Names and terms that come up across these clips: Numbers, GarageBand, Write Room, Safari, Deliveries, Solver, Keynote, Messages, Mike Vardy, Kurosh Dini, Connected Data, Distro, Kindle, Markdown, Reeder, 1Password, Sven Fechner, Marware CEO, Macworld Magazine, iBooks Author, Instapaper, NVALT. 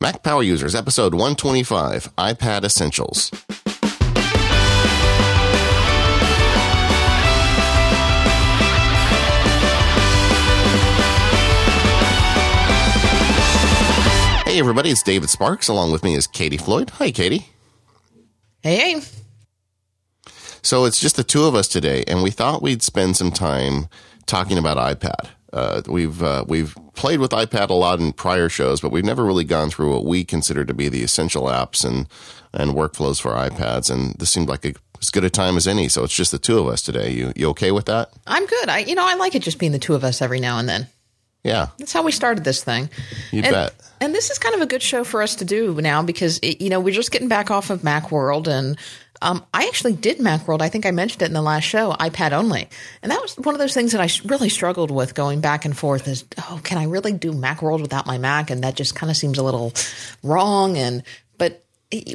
Mac Power Users, Episode 125, iPad Essentials. Hey everybody, it's David Sparks. Along with me is Katie Floyd. Hi, Katie. Hey. So it's just the two of us today, and we thought we'd spend some time talking about iPad. We've played with iPad a lot in prior shows, but we've never really gone through what we consider to be the essential apps and workflows for iPads. And this seemed like as good a time as any. So it's just the two of us today. You okay with that? I'm good. I like it just being the two of us every now and then. Yeah. That's how we started this thing. You bet. And this is kind of a good show for us to do now because, we're just getting back off of Macworld. And I actually did Macworld. I think I mentioned it in the last show, iPad only. And that was one of those things that I really struggled with going back and forth is, can I really do Macworld without my Mac? And that just kind of seems a little wrong. But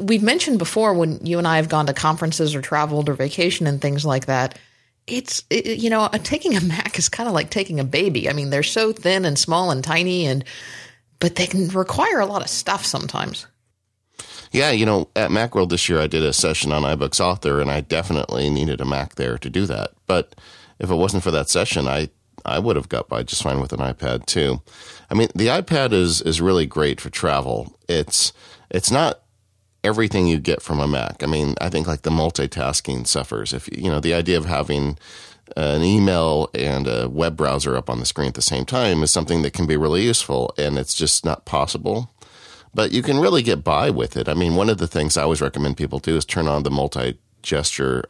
we've mentioned before when you and I have gone to conferences or traveled or vacation and things like that, taking a Mac is kind of like taking a baby. I mean, they're so thin and small and tiny, but they can require a lot of stuff sometimes. Yeah, at Macworld this year, I did a session on iBooks Author, and I definitely needed a Mac there to do that. But if it wasn't for that session, I would have got by just fine with an iPad too. I mean, the iPad is really great for travel. It's not everything you get from a Mac. I mean, I think like the multitasking suffers. If the idea of having an email and a web browser up on the screen at the same time is something that can be really useful, and it's just not possible. But you can really get by with it. I mean, one of the things I always recommend people do is turn on the multi-gesture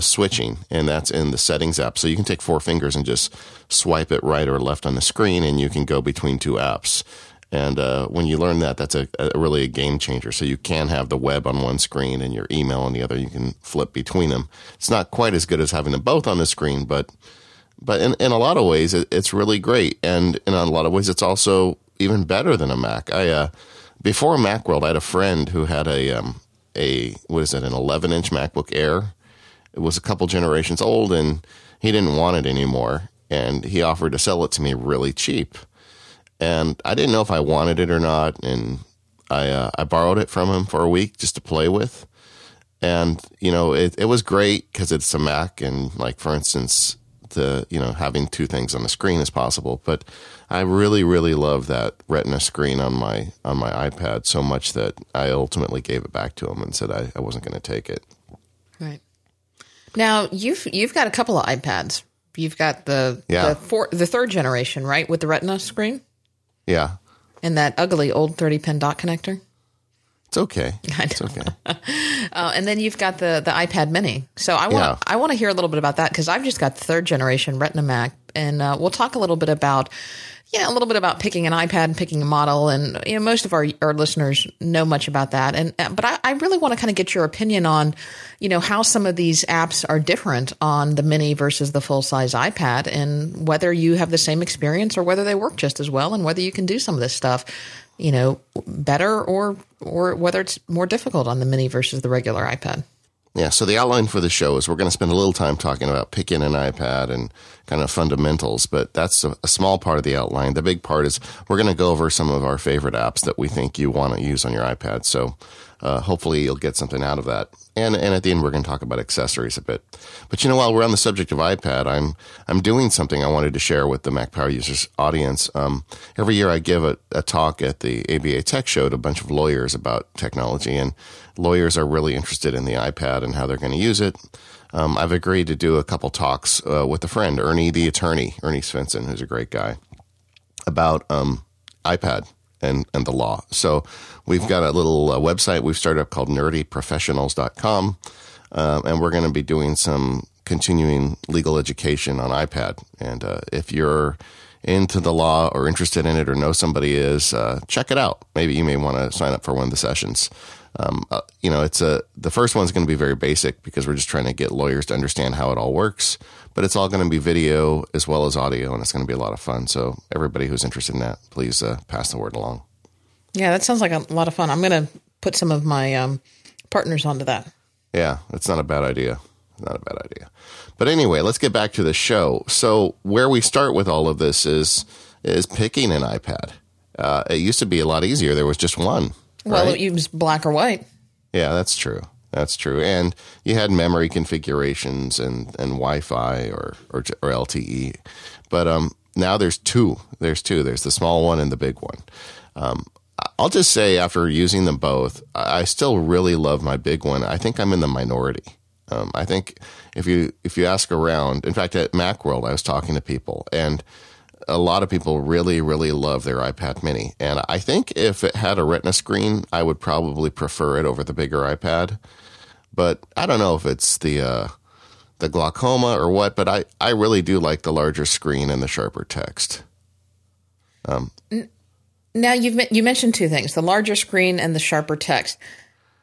switching, and that's in the settings app. So you can take four fingers and just swipe it right or left on the screen, and you can go between two apps. And when you learn that, that's really a game changer. So you can have the web on one screen and your email on the other. You can flip between them. It's not quite as good as having them both on the screen, but in a lot of ways, it's really great. And in a lot of ways, it's also even better than a Mac. Before Macworld, I had a friend who had an 11-inch MacBook Air. It was a couple generations old, and he didn't want it anymore. And he offered to sell it to me really cheap. And I didn't know if I wanted it or not, and I borrowed it from him for a week just to play with. And, it was great because it's a Mac, and like, for instance, having two things on the screen is possible. But I really, really love that Retina screen on my iPad so much that I ultimately gave it back to him and said I wasn't going to take it. Right. Now, you've got a couple of iPads. You've got the third generation, right, with the Retina screen? Yeah. And that ugly old 30-pin dock connector? It's okay. It's okay. And then you've got the iPad mini. So I want to hear a little bit about that because I've just got the third generation Retina Mac. And we'll talk a little bit about, picking an iPad and picking a model. And, most of our listeners know much about that. But I really want to kind of get your opinion on, how some of these apps are different on the mini versus the full-size iPad and whether you have the same experience or whether they work just as well and whether you can do some of this stuff, better or whether it's more difficult on the mini versus the regular iPad. Yeah, so the outline for the show is we're going to spend a little time talking about picking an iPad and kind of fundamentals, but that's a small part of the outline. The big part is we're going to go over some of our favorite apps that we think you want to use on your iPad. So hopefully you'll get something out of that. And at the end, we're going to talk about accessories a bit. But, while we're on the subject of iPad, I'm doing something I wanted to share with the Mac Power Users audience. Every year I give a talk at the ABA Tech Show to a bunch of lawyers about technology, and lawyers are really interested in the iPad and how they're going to use it. I've agreed to do a couple talks with a friend, Ernie the attorney, Ernie Svensson, who's a great guy, about iPad. And the law. So we've got a little website we've started up called nerdyprofessionals.com, and we're going to be doing some continuing legal education on iPad. And if you're into the law or interested in it or know somebody is, check it out. Maybe you may want to sign up for one of the sessions. The first one's going to be very basic because we're just trying to get lawyers to understand how it all works, but it's all going to be video as well as audio, and it's going to be a lot of fun. So everybody who's interested in that, please pass the word along. Yeah, that sounds like a lot of fun. I'm going to put some of my partners onto that. Yeah, that's not a bad idea. Not a bad idea. But anyway, let's get back to the show. So where we start with all of this is picking an iPad. It used to be a lot easier. There was just one. Well, right? It was black or white. Yeah, that's true. That's true. And you had memory configurations and Wi-Fi or LTE. But now there's two. There's the small one and the big one. I'll just say after using them both, I still really love my big one. I think I'm in the minority. I think if you ask around, in fact, at Macworld, I was talking to people, and a lot of people really, really love their iPad mini. And I think if it had a retina screen, I would probably prefer it over the bigger iPad. But I don't know if it's the glaucoma or what, but I really do like the larger screen and the sharper text. Now, you mentioned two things, the larger screen and the sharper text.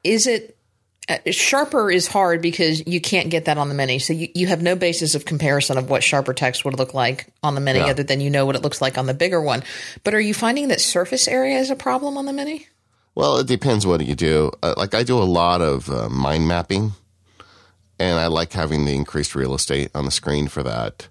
Is it... sharper is hard because you can't get that on the mini. So you have no basis of comparison of what sharper text would look like on the mini other than you know what it looks like on the bigger one. But are you finding that surface area is a problem on the mini? Well, it depends what you do. Like I do a lot of mind mapping, and I like having the increased real estate on the screen for that.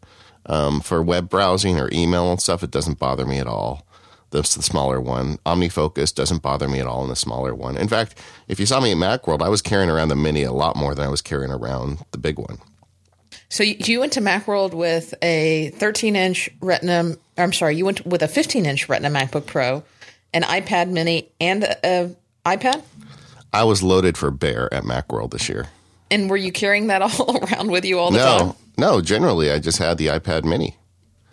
For web browsing or email and stuff, it doesn't bother me at all. That's the smaller one. OmniFocus doesn't bother me at all in the smaller one. In fact, if you saw me at Macworld, I was carrying around the mini a lot more than I was carrying around the big one. So you went to Macworld with a 13-inch Retina – I'm sorry, you went with a 15-inch Retina MacBook Pro, an iPad mini, and an iPad? I was loaded for bear at Macworld this year. And were you carrying that all around with you all the time? No, generally I just had the iPad mini.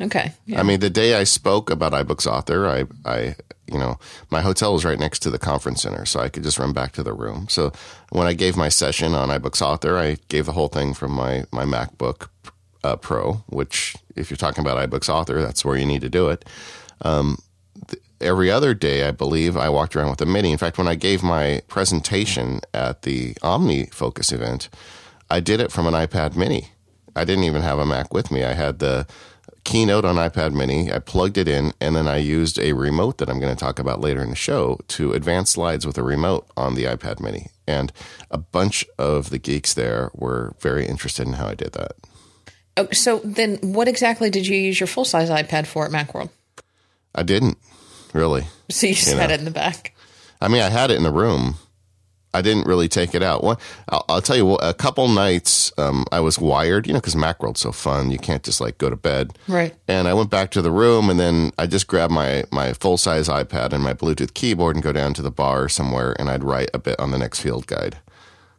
Okay. Yeah. I mean, the day I spoke about iBooks Author, I, you know, my hotel was right next to the conference center, so I could just run back to the room. So when I gave my session on iBooks Author, I gave the whole thing from my MacBook Pro, which if you're talking about iBooks Author, that's where you need to do it. Every other day, I believe, I walked around with a mini. In fact, when I gave my presentation at the OmniFocus event, I did it from an iPad mini. I didn't even have a Mac with me. I had the Keynote on iPad mini, I plugged it in, and then I used a remote that I'm going to talk about later in the show to advance slides with a remote on the iPad mini. And a bunch of the geeks there were very interested in how I did that. Oh, so then what exactly did you use your full-size iPad for at Macworld? I didn't, really. So you just had it in the back? I mean, I had it in the room. I didn't really take it out. I'll tell you, a couple nights I was wired, because Macworld's so fun. You can't just, go to bed. Right. And I went back to the room, and then I just grabbed my full-size iPad and my Bluetooth keyboard and go down to the bar somewhere, and I'd write a bit on the next field guide.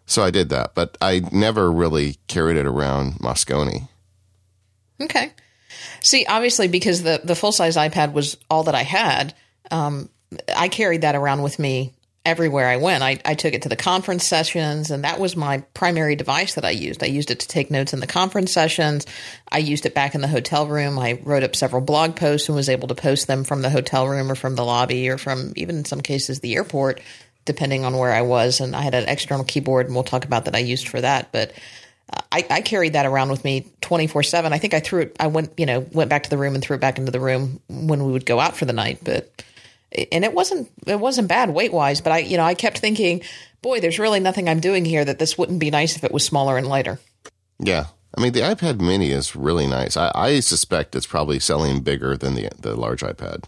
So I did that. But I never really carried it around Moscone. Okay. See, obviously, because the full-size iPad was all that I had, I carried that around with me everywhere I went. I took it to the conference sessions, and that was my primary device that I used. I used it to take notes in the conference sessions. I used it back in the hotel room. I wrote up several blog posts and was able to post them from the hotel room or from the lobby or from even in some cases the airport, depending on where I was. And I had an external keyboard, and we'll talk about that I used for that. But I carried that around with me 24/7. I think I threw it. I went back to the room and threw it back into the room when we would go out for the night, but. And it wasn't bad weight-wise, but I kept thinking, boy, there's really nothing I'm doing here that this wouldn't be nice if it was smaller and lighter. Yeah. I mean, the iPad mini is really nice. I suspect it's probably selling bigger than the large iPad.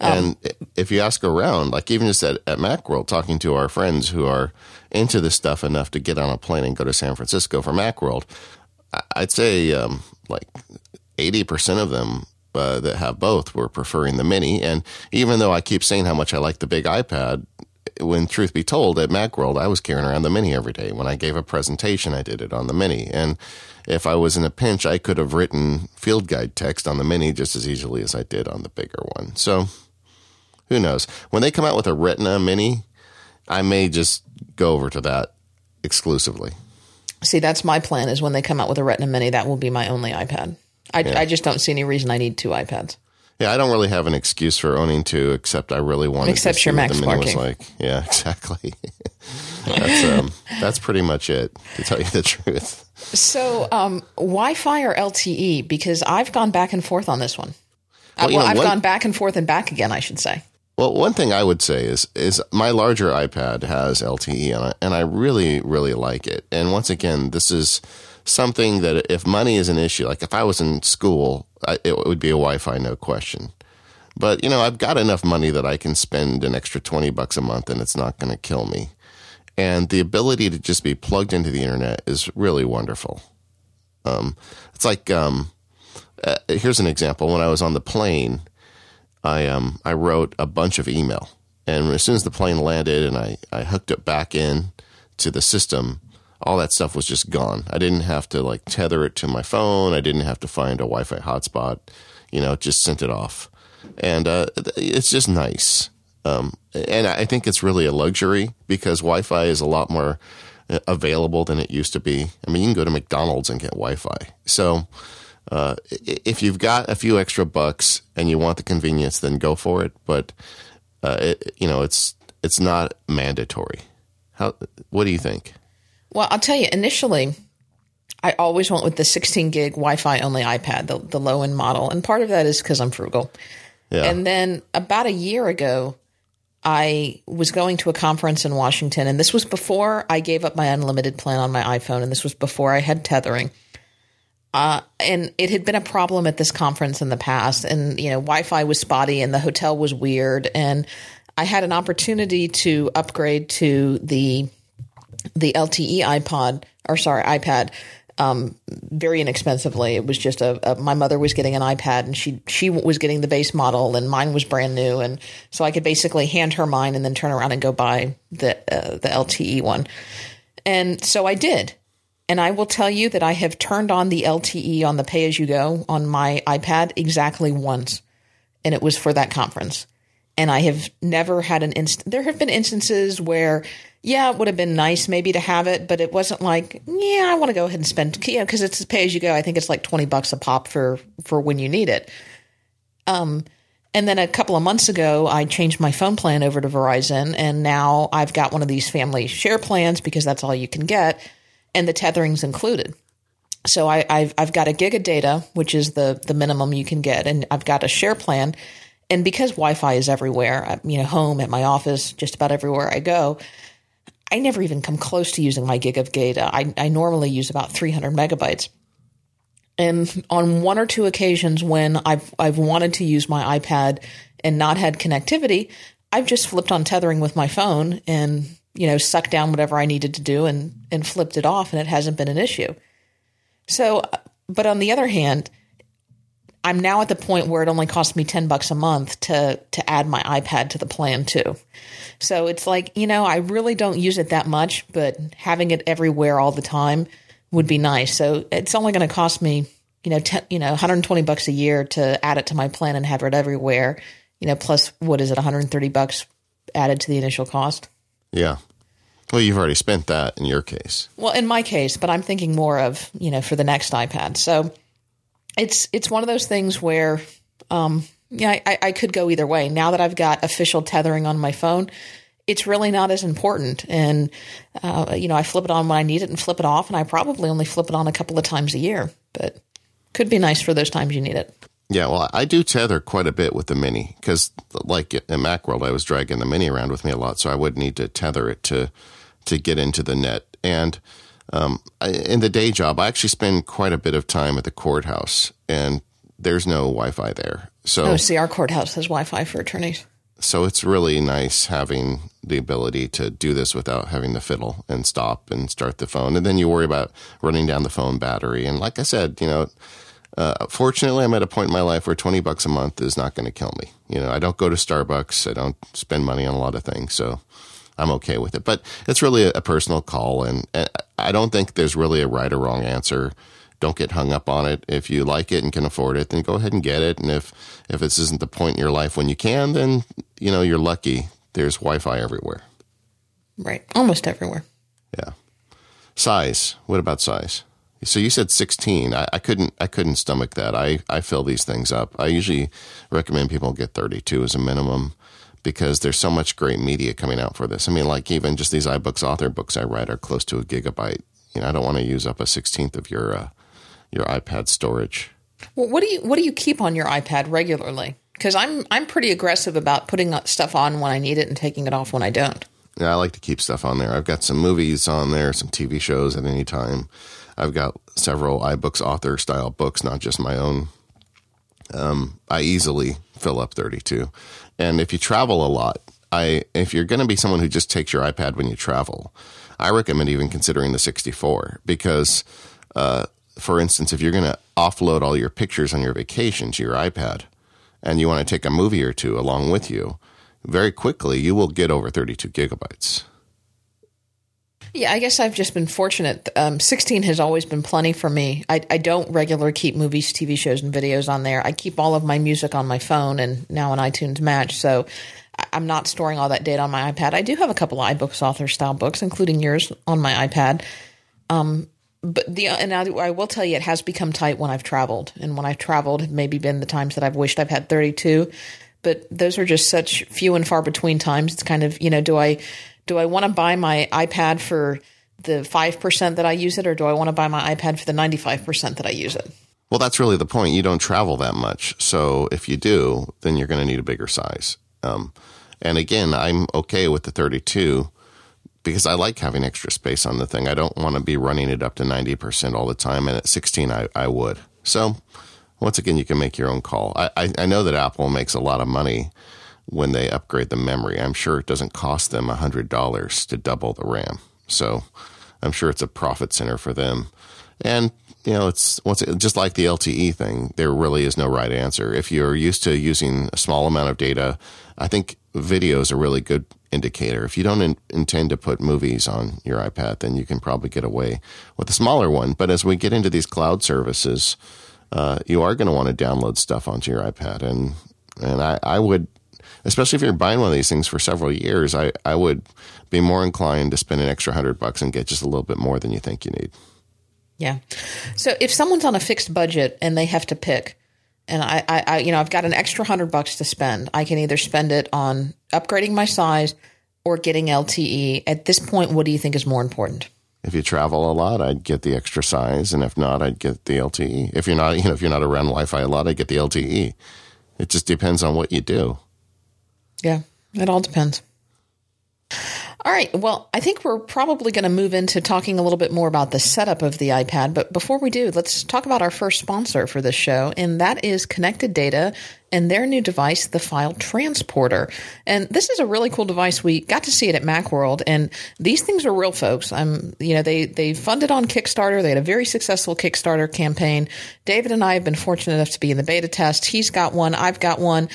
And if you ask around, even just at Macworld, talking to our friends who are into this stuff enough to get on a plane and go to San Francisco for Macworld, I'd say 80% of them that have both were preferring the mini. And even though I keep saying how much I like the big iPad, when truth be told, at Macworld, I was carrying around the mini every day. When I gave a presentation, I did it on the mini. And if I was in a pinch, I could have written field guide text on the mini just as easily as I did on the bigger one. So who knows? When they come out with a Retina mini, I may just go over to that exclusively. See, that's my plan, is when they come out with a Retina mini, that will be my only iPad. I just don't see any reason I need two iPads. Yeah, I don't really have an excuse for owning two, except I really wanted to see what the mini was like. Yeah, exactly. That's pretty much it, to tell you the truth. So Wi-Fi or LTE? Because I've gone back and forth on this one. I've gone back and forth and back again, I should say. Well, one thing I would say is my larger iPad has LTE on it, and I really, really like it. And once again, this is something that if money is an issue, if I was in school, it would be a Wi-Fi, no question. But, you know, I've got enough money that I can spend an extra $20 a month and it's not going to kill me. And the ability to just be plugged into the internet is really wonderful. It's like, here's an example. When I was on the plane, I wrote a bunch of email. And as soon as the plane landed and I hooked it back in to the system, all that stuff was just gone. I didn't have to like tether it to my phone. I didn't have to find a Wi-Fi hotspot, you know, just sent it off. And it's just nice. And I think it's really a luxury because Wi-Fi is a lot more available than it used to be. I mean, you can go to McDonald's and get Wi-Fi. So if you've got a few extra bucks and you want the convenience, then go for it. But, it's not mandatory. What do you think? Well, I'll tell you, initially, I always went with the 16 gig Wi-Fi only iPad, the low end model. And part of that is because I'm frugal. Yeah. And then about a year ago, I was going to a conference in Washington, and this was before I gave up my unlimited plan on my iPhone, and this was before I had tethering. And it had been a problem at this conference in the past, and you know, Wi-Fi was spotty, and the hotel was weird, and I had an opportunity to upgrade to the LTE iPad. Very inexpensively. It was just my mother was getting an iPad and she was getting the base model and mine was brand new. And so I could basically hand her mine and then turn around and go buy the LTE one. And so I did. And I will tell you that I have turned on the LTE on the pay-as-you-go on my iPad exactly once. And it was for that conference. And I have never had an instant. There have been instances where, yeah, it would have been nice maybe to have it, but it wasn't like, yeah, I want to go ahead and spend, you know, because it's pay as you go. I think it's like $20 a pop for when you need it. And then a couple of months ago, I changed my phone plan over to Verizon, and now I've got one of these family share plans because that's all you can get, and the tethering's included. So I've got a gig of data, which is the minimum you can get, and I've got a share plan. And because Wi-Fi is everywhere, you know, home, at my office, just about everywhere I go, I never even come close to using my gig of data. I normally use about 300 megabytes. And on one or two occasions when I've wanted to use my iPad and not had connectivity, I've just flipped on tethering with my phone and, you know, sucked down whatever I needed to do and flipped it off, and it hasn't been an issue. So, but on the other hand, I'm now at the point where it only costs me $10 a month to add my iPad to the plan too. So it's like, you know, I really don't use it that much, but having it everywhere all the time would be nice. So it's only going to cost me, you know, $120 a year to add it to my plan and have it everywhere, you know, plus what is it, $130 added to the initial cost? Yeah. Well, you've already spent that in your case. Well, in my case, but I'm thinking more of, you know, for the next iPad. So It's one of those things where, I could go either way. Now that I've got official tethering on my phone, it's really not as important. And, I flip it on when I need it and flip it off. And I probably only flip it on a couple of times a year, but could be nice for those times you need it. Yeah. Well, I do tether quite a bit with the Mini because like in Macworld, I was dragging the Mini around with me a lot. So I would need to tether it to get into the net. And in the day job, I actually spend quite a bit of time at the courthouse, and there's no Wi-Fi there. So, our courthouse has Wi-Fi for attorneys. So it's really nice having the ability to do this without having to fiddle and stop and start the phone. And then you worry about running down the phone battery. And like I said, you know, fortunately, I'm at a point in my life where $20 a month is not going to kill me. You know, I don't go to Starbucks. I don't spend money on a lot of things. So I'm okay with it. But it's really a personal call, and I don't think there's really a right or wrong answer. Don't get hung up on it. If you like it and can afford it, then go ahead and get it. And if this isn't the point in your life when you can, then, you know, you're lucky. There's Wi-Fi everywhere. Right. Almost everywhere. Yeah. Size. What about size? So you said 16. I couldn't stomach that. I fill these things up. I usually recommend people get 32 as a minimum, because there's so much great media coming out for this. I mean, like even just these iBooks Author books I write are close to a gigabyte. You know, I don't want to use up a 16th of your iPad storage. Well, what do you keep on your iPad regularly? Because I'm pretty aggressive about putting stuff on when I need it and taking it off when I don't. Yeah, I like to keep stuff on there. I've got some movies on there, some TV shows at any time. I've got several iBooks Author style books, not just my own. I easily fill up 32. And if you travel a lot, if you're going to be someone who just takes your iPad when you travel, I recommend even considering the 64 because, for instance, if you're going to offload all your pictures on your vacation to your iPad and you want to take a movie or two along with you, very quickly you will get over 32 gigabytes. Yeah, I guess I've just been fortunate. 16 has always been plenty for me. I don't regularly keep movies, TV shows, and videos on there. I keep all of my music on my phone and now on iTunes Match, so I'm not storing all that data on my iPad. I do have a couple of iBooks Author-style books, including yours, on my iPad. But I will tell you, it has become tight when I've traveled. And when I've traveled, it maybe been the times that I've wished I've had 32. But those are just such few and far between times. It's kind of, you know, do I want to buy my iPad for the 5% that I use it, or do I want to buy my iPad for the 95% that I use it? Well, that's really the point. You don't travel that much. So if you do, then you're going to need a bigger size. And again, I'm okay with the 32 because I like having extra space on the thing. I don't want to be running it up to 90% all the time. And at 16, I would. So once again, you can make your own call. I know that Apple makes a lot of money when they upgrade the memory. I'm sure it doesn't cost them $100 to double the RAM. So I'm sure it's a profit center for them. And, you know, it's just like the LTE thing. There really is no right answer. If you're used to using a small amount of data, I think video is a really good indicator. If you don't intend to put movies on your iPad, then you can probably get away with a smaller one. But as we get into these cloud services, you are going to want to download stuff onto your iPad. And I would, especially if you're buying one of these things for several years, I would be more inclined to spend an extra $100 and get just a little bit more than you think you need. Yeah. So if someone's on a fixed budget and they have to pick, and I you know, I've got an extra $100 to spend, I can either spend it on upgrading my size or getting LTE. At this point, what do you think is more important? If you travel a lot, I'd get the extra size, and if not, I'd get the LTE. If you're not, you know, if you're not around Wi-Fi a lot, I'd get the LTE. It just depends on what you do. Yeah, it all depends. All right. Well, I think we're probably going to move into talking a little bit more about the setup of the iPad. But before we do, let's talk about our first sponsor for this show, and that is Connected Data and their new device, the File Transporter. And this is a really cool device. We got to see it at Macworld, and these things are real, folks. They funded on Kickstarter. They had a very successful Kickstarter campaign. David and I have been fortunate enough to be in the beta test. He's got one. I've got one.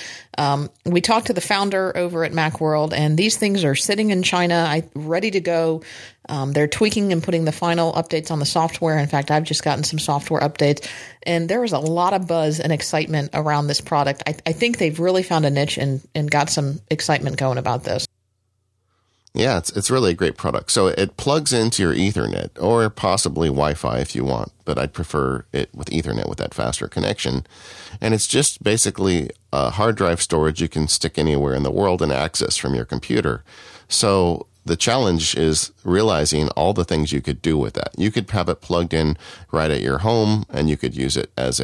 We talked to the founder over at Macworld, and these things are sitting in China, ready to go. They're tweaking and putting the final updates on the software. In fact, I've just gotten some software updates, and there was a lot of buzz and excitement around this product. I think they've really found a niche and got some excitement going about this. Yeah, it's really a great product. So it plugs into your Ethernet or possibly Wi-Fi if you want, but I'd prefer it with Ethernet with that faster connection. And it's just basically a hard drive storage you can stick anywhere in the world and access from your computer. So the challenge is realizing all the things you could do with that. You could have it plugged in right at your home, and you could use it as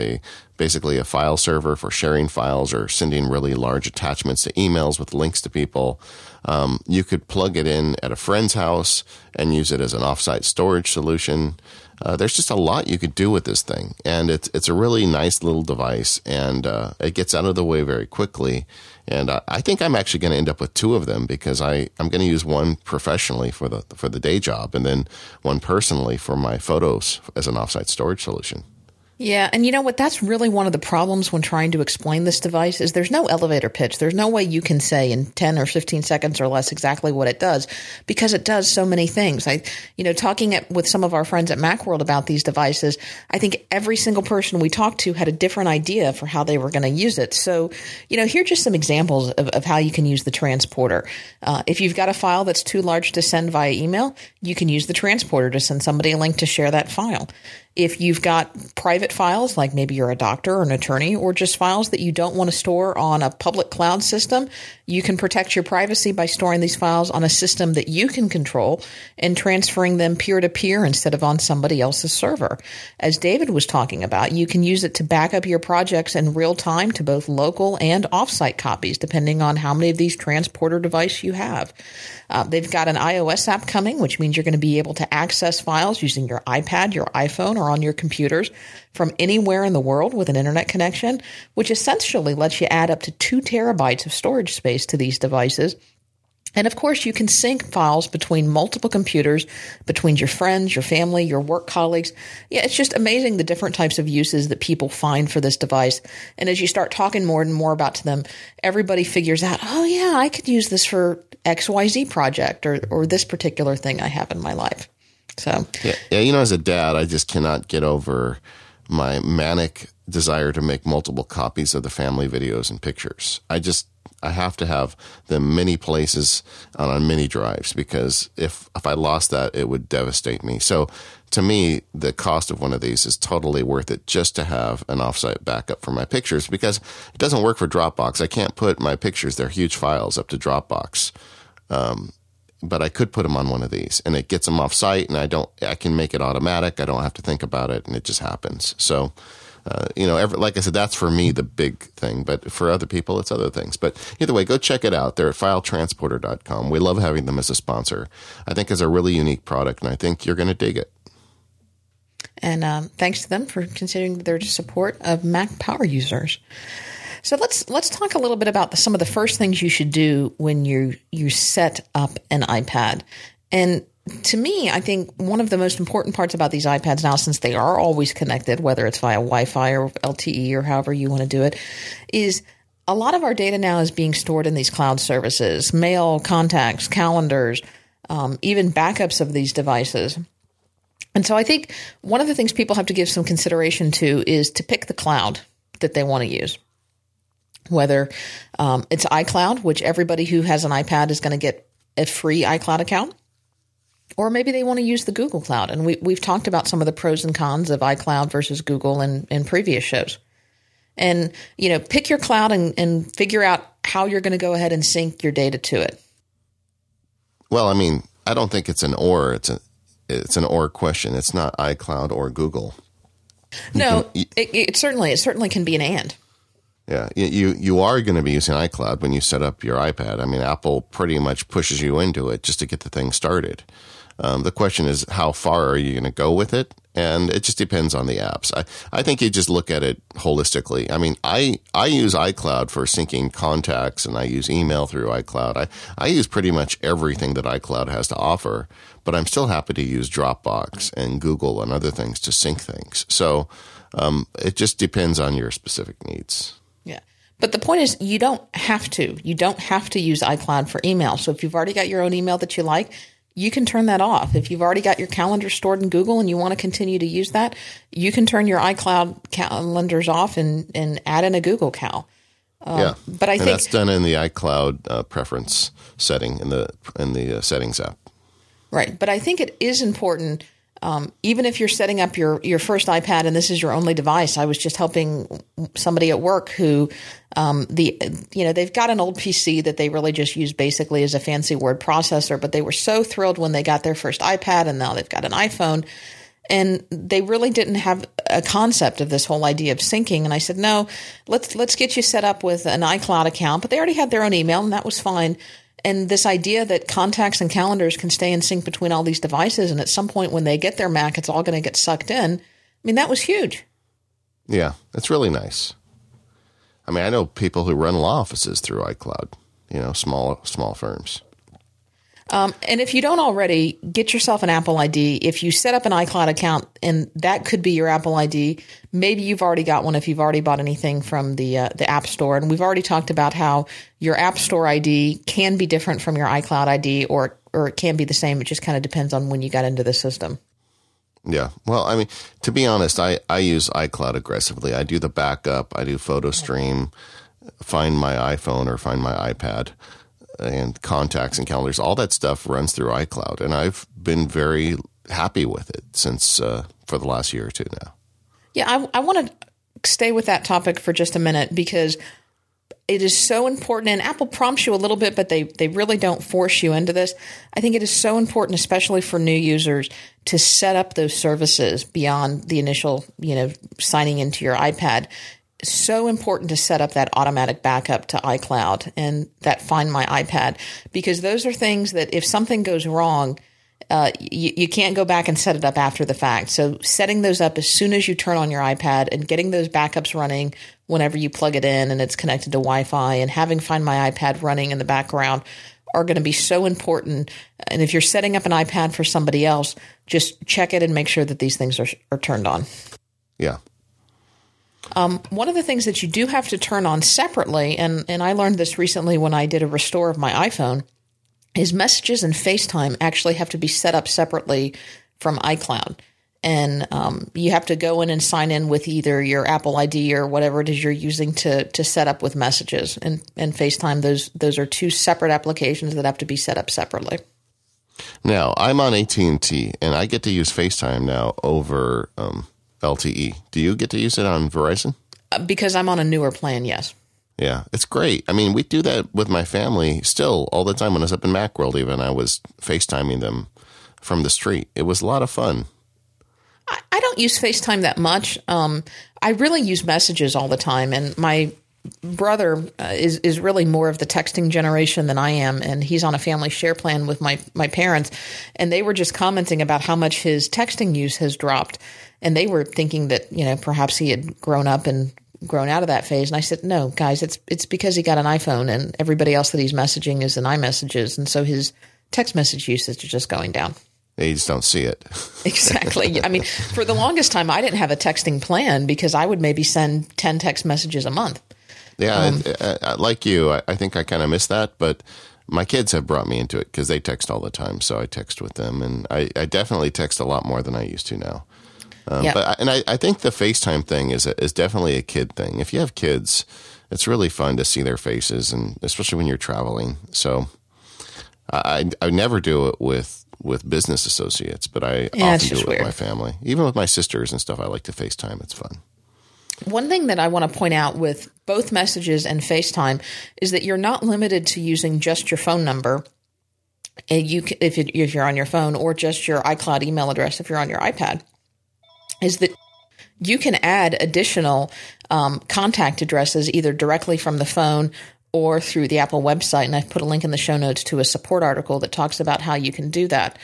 basically a file server for sharing files or sending really large attachments to emails with links to people. You could plug it in at a friend's house and use it as an offsite storage solution. There's just a lot you could do with this thing, and it's a really nice little device, and it gets out of the way very quickly. And I think I'm actually going to end up with two of them because I'm going to use one professionally for the day job, and then one personally for my photos as an offsite storage solution. Yeah. And you know what? That's really one of the problems when trying to explain this device is there's no elevator pitch. There's no way you can say in 10 or 15 seconds or less exactly what it does because it does so many things. Talking with some of our friends at Macworld about these devices, I think every single person we talked to had a different idea for how they were going to use it. So, you know, here are just some examples of how you can use the transporter. If you've got a file that's too large to send via email, you can use the transporter to send somebody a link to share that file. If you've got private files, like maybe you're a doctor or an attorney, or just files that you don't want to store on a public cloud system, You can protect your privacy by storing these files on a system that you can control and transferring them peer-to-peer instead of on somebody else's server. As David was talking about, you can use it to back up your projects in real time to both local and offsite copies, depending on how many of these transporter devices you have. They've got an iOS app coming, which means you're going to be able to access files using your iPad, your iPhone, or on your computers from anywhere in the world with an internet connection, which essentially lets you add up to 2 terabytes of storage space to these devices. And of course, you can sync files between multiple computers, between your friends, your family, your work colleagues. Yeah, it's just amazing the different types of uses that people find for this device. And as you start talking more and more about to them, everybody figures out, oh yeah, I could use this for XYZ project or this particular thing I have in my life. So yeah, you know, as a dad, I just cannot get over my manic desire to make multiple copies of the family videos and pictures. I have to have them many places and on many drives, because if I lost that, it would devastate me. So to me, the cost of one of these is totally worth it just to have an offsite backup for my pictures, because it doesn't work for Dropbox. I can't put my pictures, they're huge files, up to Dropbox. But I could put them on one of these, and it gets them offsite, and I can make it automatic. I don't have to think about it, and it just happens. So like I said, that's for me the big thing, but for other people, it's other things. But either way, go check it out. They're at filetransporter.com. We love having them as a sponsor. I think it's a really unique product, and I think you're going to dig it. And thanks to them for considering their support of Mac power users. So let's talk a little bit about some of the first things you should do when you set up an iPad. And to me, I think one of the most important parts about these iPads now, since they are always connected, whether it's via Wi-Fi or LTE or however you want to do it, is a lot of our data now is being stored in these cloud services, mail, contacts, calendars, even backups of these devices. And so I think one of the things people have to give some consideration to is to pick the cloud that they want to use. Whether it's iCloud, which everybody who has an iPad is going to get a free iCloud account, or maybe they want to use the Google Cloud. And we've talked about some of the pros and cons of iCloud versus Google in previous shows. And, you know, pick your cloud and figure out how you're going to go ahead and sync your data to it. Well, I mean, I don't think it's an or. It's an or question. It's not iCloud or Google. No, it certainly can be an and. Yeah, you are going to be using iCloud when you set up your iPad. I mean, Apple pretty much pushes you into it just to get the thing started. The question is, how far are you going to go with it? And it just depends on the apps. I think you just look at it holistically. I mean, I use iCloud for syncing contacts, and I use email through iCloud. I use pretty much everything that iCloud has to offer, but I'm still happy to use Dropbox and Google and other things to sync things. So it just depends on your specific needs. Yeah. But the point is you don't have to use iCloud for email. So if you've already got your own email that you like, you can turn that off. If you've already got your calendar stored in Google and you want to continue to use that, you can turn your iCloud calendars off and add in a Google Cal. But I think that's done in the iCloud preference setting in the settings app. Right. But I think it is important. Even if you're setting up your first iPad and this is your only device, I was just helping somebody at work who, they've got an old PC that they really just use basically as a fancy word processor, but they were so thrilled when they got their first iPad, and now they've got an iPhone, and they really didn't have a concept of this whole idea of syncing. And I said, no, let's get you set up with an iCloud account, but they already had their own email, and that was fine. And this idea that contacts and calendars can stay in sync between all these devices, and at some point when they get their Mac, it's all going to get sucked in. I mean, that was huge. Yeah, that's really nice. I mean, I know people who run law offices through iCloud, you know, small firms. And if you don't already, get yourself an Apple ID. If you set up an iCloud account, and that could be your Apple ID, maybe you've already got one if you've already bought anything from the App Store. And we've already talked about how your App Store ID can be different from your iCloud ID, or it can be the same. It just kind of depends on when you got into the system. Yeah. Well, I mean, to be honest, I use iCloud aggressively. I do the backup. I do photo stream, find my iPhone or find my iPad, and contacts and calendars, all that stuff runs through iCloud. And I've been very happy with it since for the last year or two now. Yeah, I want to stay with that topic for just a minute, because It is so important, and Apple prompts you a little bit, but they really don't force you into this. I think it is so important, especially for new users, to set up those services beyond the initial, signing into your iPad. So important to set up that automatic backup to iCloud and that Find My iPad, because those are things that if something goes wrong, you can't go back and set it up after the fact. So setting those up as soon as you turn on your iPad and getting those backups running whenever you plug it in and it's connected to Wi-Fi, and having Find My iPad running in the background are going to be so important. And if you're setting up an iPad for somebody else, just check it and make sure that these things are turned on. Yeah. One of the things that you do have to turn on separately, and I learned this recently when I did a restore of my iPhone, is Messages and FaceTime actually have to be set up separately from iCloud. And you have to go in and sign in with either your Apple ID or whatever it is you're using to set up with Messages and FaceTime. Those are two separate applications that have to be set up separately. Now, I'm on AT&T, and I get to use FaceTime now over LTE. Do you get to use it on Verizon? Because I'm on a newer plan, yes. Yeah, it's great. I mean, we do that with my family still all the time. When I was up in Macworld, even, I was FaceTiming them from the street. It was a lot of fun. I don't use FaceTime that much. I really use Messages all the time. And my brother is really more of the texting generation than I am. And he's on a family share plan with my parents. And they were just commenting about how much his texting use has dropped. And they were thinking that, perhaps he had grown up and grown out of that phase. And I said, no, guys, it's because he got an iPhone and everybody else that he's messaging is in iMessages. And so his text message usage is just going down. They just don't see it. Exactly. I mean, for the longest time, I didn't have a texting plan because I would maybe send 10 text messages a month. Yeah. Like you, I think I kind of miss that, but my kids have brought me into it because they text all the time. So I text with them, and I definitely text a lot more than I used to now. Yep. But I think the FaceTime thing is definitely a kid thing. If you have kids, it's really fun to see their faces, and especially when you're traveling. So I never do it with business associates, but I often do it with my family. Even with my sisters and stuff, I like to FaceTime. It's fun. One thing that I want to point out with both Messages and FaceTime is that you're not limited to using just your phone number if you're on your phone, or just your iCloud email address if you're on your iPad. Is that you can add additional contact addresses either directly from the phone or through the Apple website. And I've put a link in the show notes to a support article that talks about how you can do that.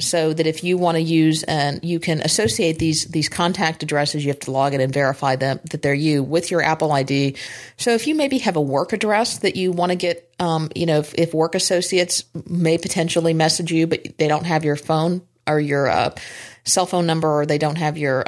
So that if you want to use, and you can associate these contact addresses, you have to log in and verify them that they're you with your Apple ID. So if you maybe have a work address that you want to get, if work associates may potentially message you, but they don't have your phone or your cell phone number, or they don't have your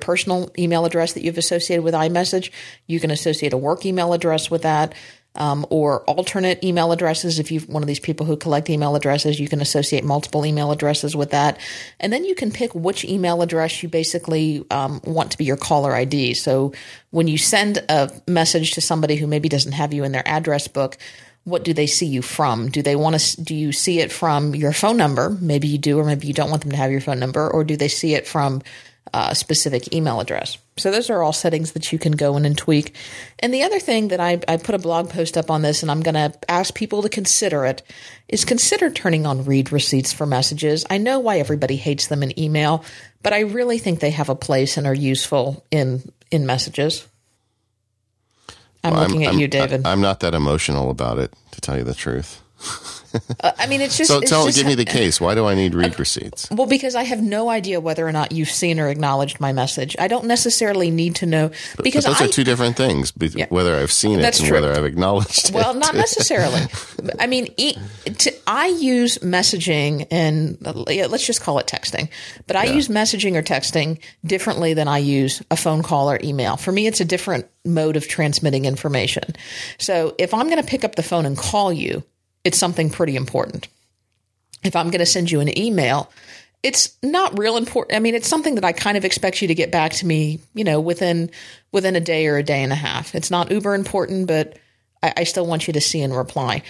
personal email address that you've associated with iMessage, you can associate a work email address with that, or alternate email addresses. If you're one of these people who collect email addresses, you can associate multiple email addresses with that. And then you can pick which email address you basically want to be your caller ID. So when you send a message to somebody who maybe doesn't have you in their address book, what do they see you from? Do you see it from your phone number? Maybe you do, or maybe you don't want them to have your phone number. Or do they see it from a specific email address? So those are all settings that you can go in and tweak. And the other thing that I put a blog post up on this, and I'm going to ask people to consider it, is consider turning on read receipts for Messages. I know why everybody hates them in email, but I really think they have a place and are useful in Messages. I'm looking at you, David. I'm not that emotional about it, to tell you the truth. It's just... give me the case. Why do I need read receipts? Well, because I have no idea whether or not you've seen or acknowledged my message. I don't necessarily need to know... Because those are two different things, whether I've seen it and whether I've acknowledged it. Well, not necessarily. I use messaging and... let's just call it texting. But I use messaging or texting differently than I use a phone call or email. For me, it's a different mode of transmitting information. So if I'm going to pick up the phone and call you, it's something pretty important. If I'm going to send you an email, it's not real important. It's something that I kind of expect you to get back to me, within a day or a day and a half. It's not uber important, but I still want you to see and reply.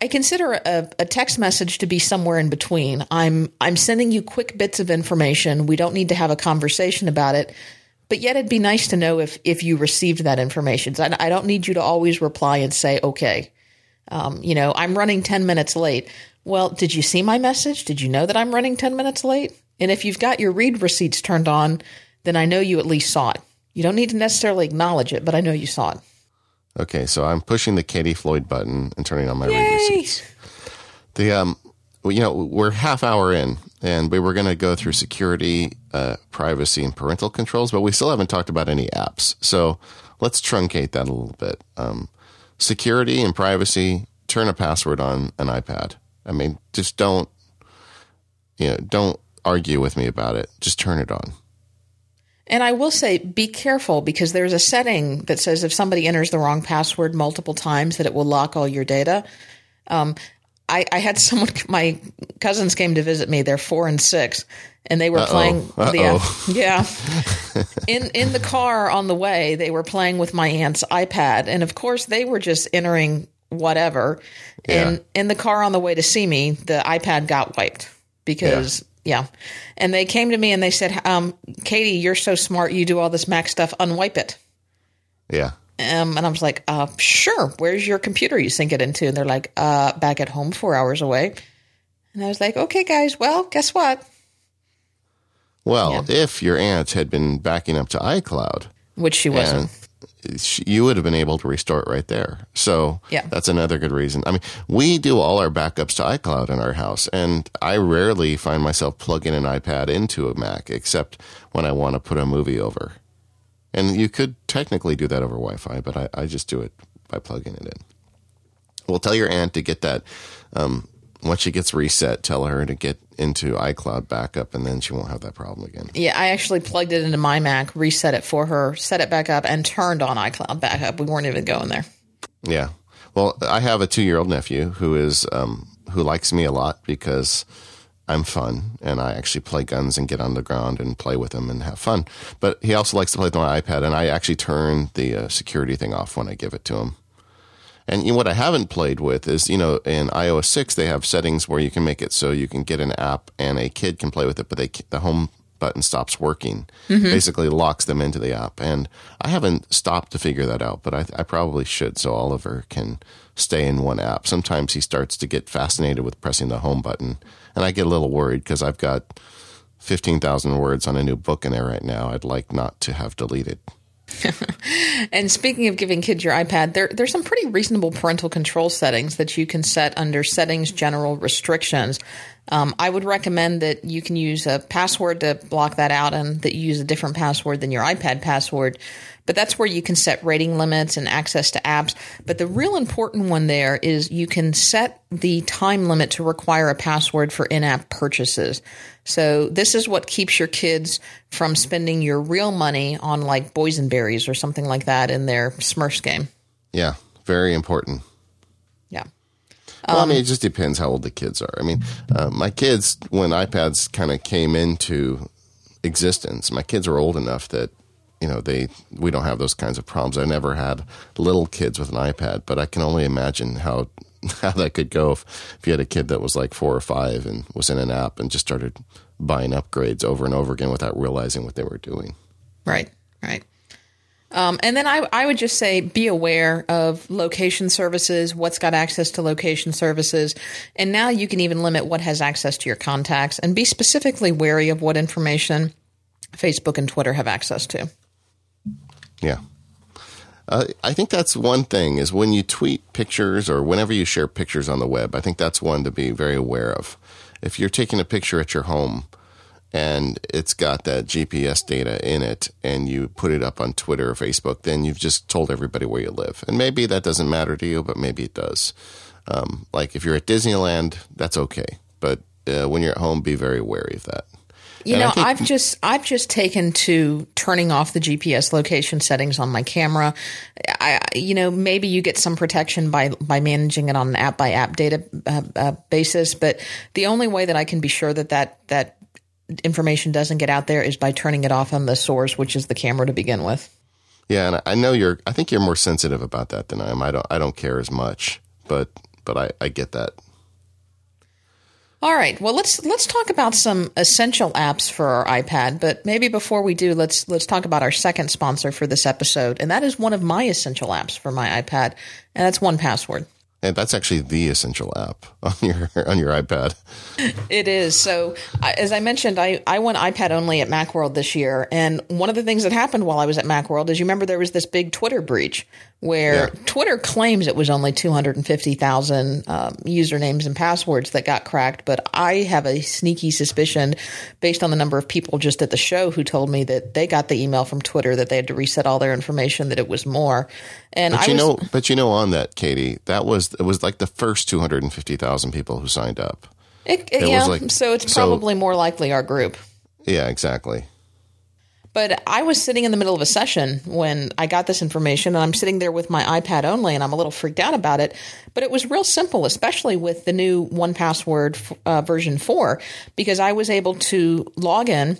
I consider a text message to be somewhere in between. I'm sending you quick bits of information. We don't need to have a conversation about it, But yet it'd be nice to know if you received that information. So I don't need you to always reply and say, okay, I'm running 10 minutes late. Well, did you see my message? Did you know that I'm running 10 minutes late? And if you've got your read receipts turned on, then I know you at least saw it. You don't need to necessarily acknowledge it, but I know you saw it. Okay, so I'm pushing the Katie Floyd button and turning on my read receipts. The we're half hour in, and we were going to go through security, privacy, and parental controls, but we still haven't talked about any apps. So let's truncate that a little bit. Security and privacy, turn a password on an iPad. I mean, just don't argue with me about it. Just turn it on. And I will say, be careful, because there's a setting that says if somebody enters the wrong password multiple times that it will lock all your data. I had someone, my cousins came to visit me. They're 4 and 6, and they were playing. In the car on the way, they were playing with my aunt's iPad. And of course they were just entering whatever. Yeah. And in the car on the way to see me, the iPad got wiped because and they came to me and they said, Katie, you're so smart. You do all this Mac stuff. Unwipe it. Yeah. And I was like, sure. Where's your computer you sync it into? And they're like, back at home 4 hours away. And I was like, okay, guys, well, guess what? Well, if your aunt had been backing up to iCloud, which she wasn't, you would have been able to restore it right there. So that's another good reason. I mean, we do all our backups to iCloud in our house, and I rarely find myself plugging an iPad into a Mac except when I want to put a movie over. And you could technically do that over Wi-Fi, but I just do it by plugging it in. Well, tell your aunt to get that. Once she gets reset, tell her to get into iCloud backup, and then she won't have that problem again. Yeah, I actually plugged it into my Mac, reset it for her, set it back up, and turned on iCloud backup. We weren't even going there. Yeah. Well, I have a 2-year-old nephew who likes me a lot because I'm fun, and I actually play guns and get on the ground and play with him and have fun. But he also likes to play with my iPad, and I actually turn the security thing off when I give it to him. And what I haven't played with is, in iOS 6, they have settings where you can make it so you can get an app and a kid can play with it, but the home button stops working, basically locks them into the app. And I haven't stopped to figure that out, but I probably should, so Oliver can stay in one app. Sometimes he starts to get fascinated with pressing the home button, and I get a little worried because I've got 15,000 words on a new book in there right now I'd like not to have deleted. And speaking of giving kids your iPad, there's some pretty reasonable parental control settings that you can set under Settings, General, Restrictions. I would recommend that you can use a password to block that out and that you use a different password than your iPad password. But that's where you can set rating limits and access to apps. But the real important one there is you can set the time limit to require a password for in-app purchases. So this is what keeps your kids from spending your real money on like boysenberries or something like that in their Smurfs game. Yeah, very important. Yeah. Well, it just depends how old the kids are. I mean, my kids, when iPads kind of came into existence, my kids were old enough that, we don't have those kinds of problems. I never had little kids with an iPad, but I can only imagine how that could go if you had a kid that was like 4 or 5 and was in an app and just started buying upgrades over and over again without realizing what they were doing. Right. And then I would just say be aware of location services, what's got access to location services. And now you can even limit what has access to your contacts and be specifically wary of what information Facebook and Twitter have access to. Yeah. I think that's one thing is when you tweet pictures or whenever you share pictures on the web, I think that's one to be very aware of. If you're taking a picture at your home, and it's got that GPS data in it, and you put it up on Twitter or Facebook, then you've just told everybody where you live. And maybe that doesn't matter to you, but maybe it does. Like if you're at Disneyland, that's okay. But when you're at home, be very wary of that. I've just taken to turning off the GPS location settings on my camera. Maybe you get some protection by managing it on an app by app data basis. But the only way that I can be sure that information doesn't get out there is by turning it off on the source, which is the camera to begin with. Yeah, and I know I think you're more sensitive about that than I am. I don't care as much, but I get that. All right. Well, let's talk about some essential apps for our iPad. But maybe before we do, let's talk about our second sponsor for this episode, and that is one of my essential apps for my iPad, and that's 1Password. And that's actually the essential app on your iPad. It is. So as I mentioned, I went iPad only at Macworld this year. And one of the things that happened while I was at Macworld is you remember there was this big Twitter breach where Twitter claims it was only 250,000 usernames and passwords that got cracked. But I have a sneaky suspicion based on the number of people just at the show who told me that they got the email from Twitter that they had to reset all their information, that it was more. And But you know, on that, Katie, it was like the first 250,000 people who signed up. So it's probably more likely our group. Yeah, exactly. But I was sitting in the middle of a session when I got this information, and I'm sitting there with my iPad only, and I'm a little freaked out about it. But it was real simple, especially with the new 1Password version 4, because I was able to log in.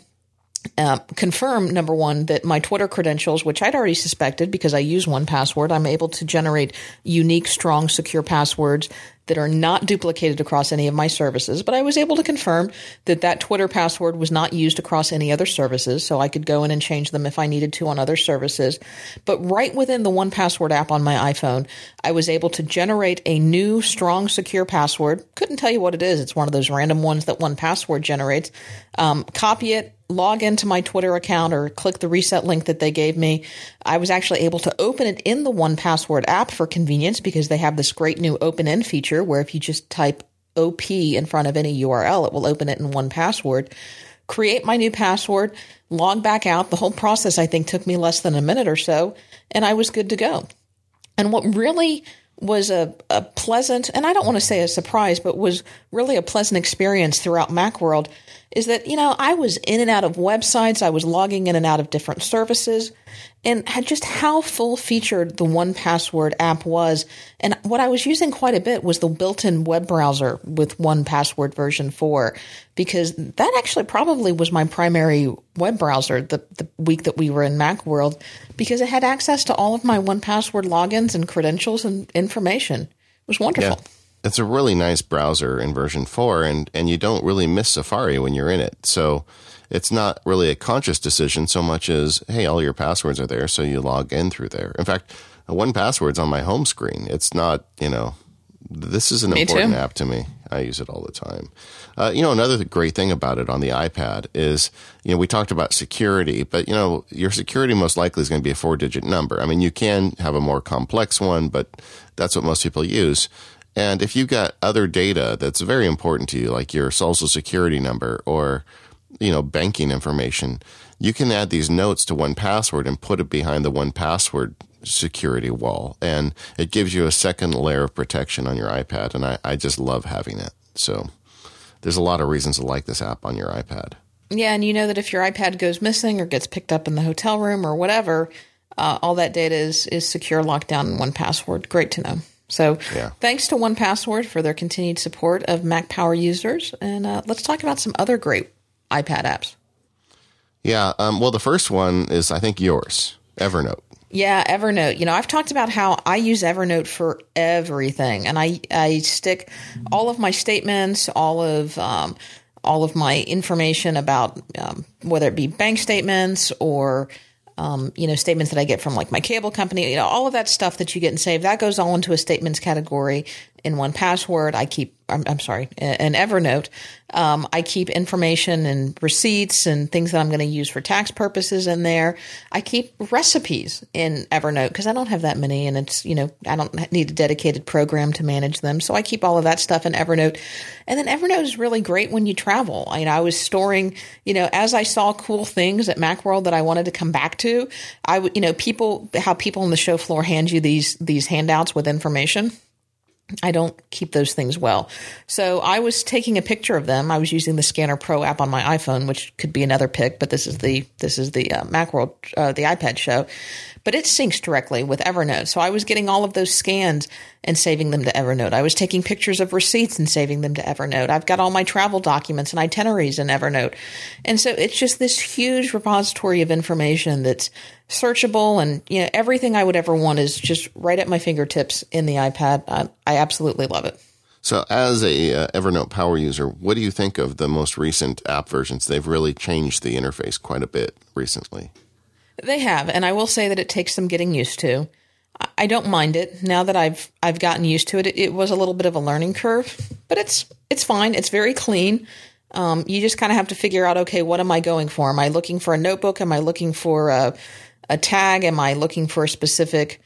Confirm, number one, that my Twitter credentials, which I'd already suspected because I use 1Password, I'm able to generate unique, strong, secure passwords that are not duplicated across any of my services. But I was able to confirm that that Twitter password was not used across any other services, so I could go in and change them if I needed to on other services. But right within the 1Password app on my iPhone, I was able to generate a new, strong, secure password. Couldn't tell you what it is. It's one of those random ones that 1Password generates. Copy it, log into my Twitter account or click the reset link that they gave me. I was actually able to open it in the 1Password app for convenience because they have this great new open-in feature, where if you just type OP in front of any URL, it will open it in 1Password, create my new password, log back out. The whole process, I think, took me less than a minute or so, and I was good to go. And what really was a pleasant, and I don't want to say a surprise, but was really a pleasant experience throughout Macworld is that, you know, I was in and out of websites. I was logging in and out of different services, and had just how full-featured the 1Password app was. And what I was using quite a bit was the built-in web browser with 1Password version 4, because that actually probably was my primary web browser the week that we were in Macworld, because it had access to all of my 1Password logins and credentials and information. It was wonderful. Yeah. It's a really nice browser in version 4, and you don't really miss Safari when you're in it. So it's not really a conscious decision so much as, hey, all your passwords are there, so you log in through there. In fact, 1Password's on my home screen. It's not, you know, this is an important app to me. I use it all the time. You know, another great thing about it on the iPad is, you know, we talked about security, but, you know, your security most likely is going to be a 4-digit number. I mean, you can have a more complex one, but that's what most people use. And if you've got other data that's very important to you, like your social security number or, you know, banking information, you can add these notes to 1Password and put it behind the 1Password security wall. And it gives you a second layer of protection on your iPad. And I just love having it. So there's a lot of reasons to like this app on your iPad. Yeah. And you know that if your iPad goes missing or gets picked up in the hotel room or whatever, all that data is secure, locked down in 1Password. Great to know. So thanks to 1Password for their continued support of Mac Power users. And let's talk about some other great iPad apps. Yeah. Well, the first one is, I think, yours, Evernote. Yeah, Evernote. You know, I've talked about how I use Evernote for everything. And I stick all of my statements, all of my information about whether it be bank statements or you know, statements that I get from like my cable company, you know, all of that stuff that you get and save, that goes all into a statements category in 1Password. In Evernote, I keep information and receipts and things that I'm going to use for tax purposes in there. I keep recipes in Evernote because I don't have that many, and it's, you know, I don't need a dedicated program to manage them. So I keep all of that stuff in Evernote. And then Evernote is really great when you travel. I was storing, you know, as I saw cool things at Macworld that I wanted to come back to, how people on the show floor hand you these handouts with information. I don't keep those things well. So I was taking a picture of them. I was using the Scanner Pro app on my iPhone, which could be another pick, but this is the Macworld, the iPad show. But it syncs directly with Evernote. So I was getting all of those scans and saving them to Evernote. I was taking pictures of receipts and saving them to Evernote. I've got all my travel documents and itineraries in Evernote. And so it's just this huge repository of information that's searchable, and, you know, everything I would ever want is just right at my fingertips in the iPad. I absolutely love it. So as a Evernote power user, what do you think of the most recent app versions? They've really changed the interface quite a bit recently. They have, and I will say that it takes some getting used to. I don't mind it. Now that I've gotten used to it, it was a little bit of a learning curve, but it's fine. It's very clean. You just kind of have to figure out, okay, what am I going for? Am I looking for a notebook? Am I looking for a tag? Am I looking for a specific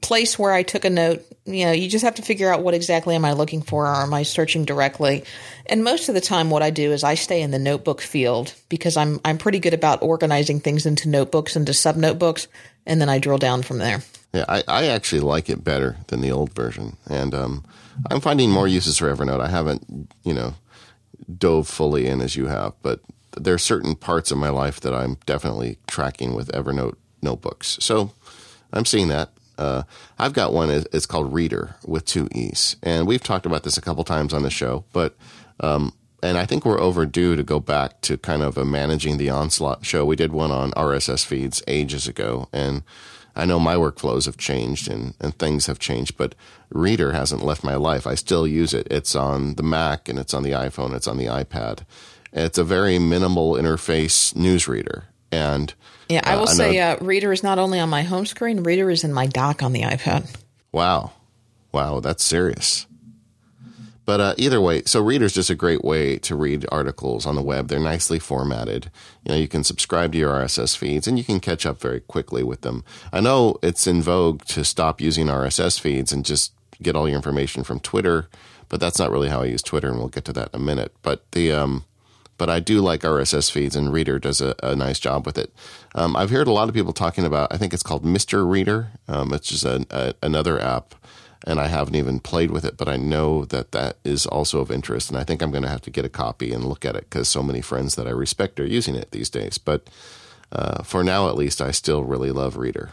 place where I took a note? You know, you just have to figure out what exactly am I looking for, or am I searching directly? And most of the time what I do is I stay in the notebook field because I'm pretty good about organizing things into notebooks, into sub-notebooks, and then I drill down from there. Yeah, I actually like it better than the old version. And I'm finding more uses for Evernote. I haven't, dove fully in as you have, but there are certain parts of my life that I'm definitely tracking with Evernote notebooks. So I'm seeing that. I've got one. It's called Reeder with 2 E's. And we've talked about this a couple times on the show, but and I think we're overdue to go back to kind of a managing the onslaught show. We did one on RSS feeds ages ago, and I know my workflows have changed and things have changed, but Reeder hasn't left my life. I still use it. It's on the Mac, and it's on the iPhone, it's on the iPad. It's a very minimal interface newsreader. And yeah, I will say Reeder is not only on my home screen, Reeder is in my dock on the iPad. Wow, that's serious. But either way, so Reeder's just a great way to read articles on the web. They're nicely formatted. You can subscribe to your RSS feeds, and you can catch up very quickly with them. I know it's in vogue to stop using RSS feeds and just get all your information from Twitter, but that's not really how I use Twitter, and we'll get to that in a minute. But the but I do like RSS feeds, and Reeder does a nice job with it. I've heard a lot of people talking about, I think it's called Mr. Reeder. It's just another app, and I haven't even played with it, but I know that is also of interest, and I think I'm going to have to get a copy and look at it because so many friends that I respect are using it these days. But for now, at least, I still really love Reeder.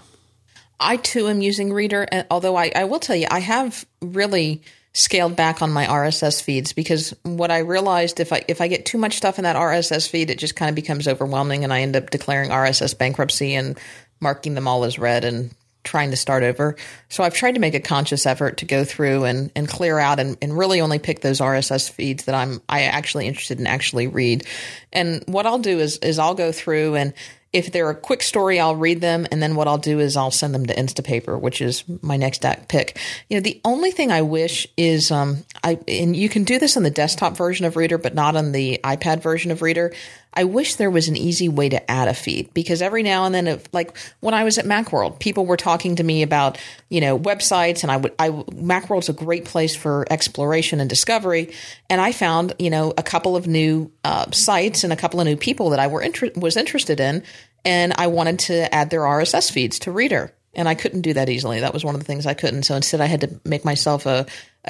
I, too, am using Reeder, although I will tell you, I have really scaled back on my RSS feeds because what I realized if I get too much stuff in that RSS feed, it just kind of becomes overwhelming, and I end up declaring RSS bankruptcy and marking them all as red and trying to start over. So I've tried to make a conscious effort to go through and clear out and really only pick those RSS feeds that I actually interested in actually read. And what I'll do is I'll go through, and if they're a quick story, I'll read them, and then what I'll do is I'll send them to Instapaper, which is my next pick. The only thing I wish is and you can do this on the desktop version of Reeder, but not on the iPad version of Reeder. I wish there was an easy way to add a feed, because every now and then, like when I was at Macworld, people were talking to me about websites, and Macworld's a great place for exploration and discovery, and I found a couple of new sites and a couple of new people that I was interested in. And I wanted to add their RSS feeds to Reeder, and I couldn't do that easily. That was one of the things I couldn't. So instead, I had to make myself a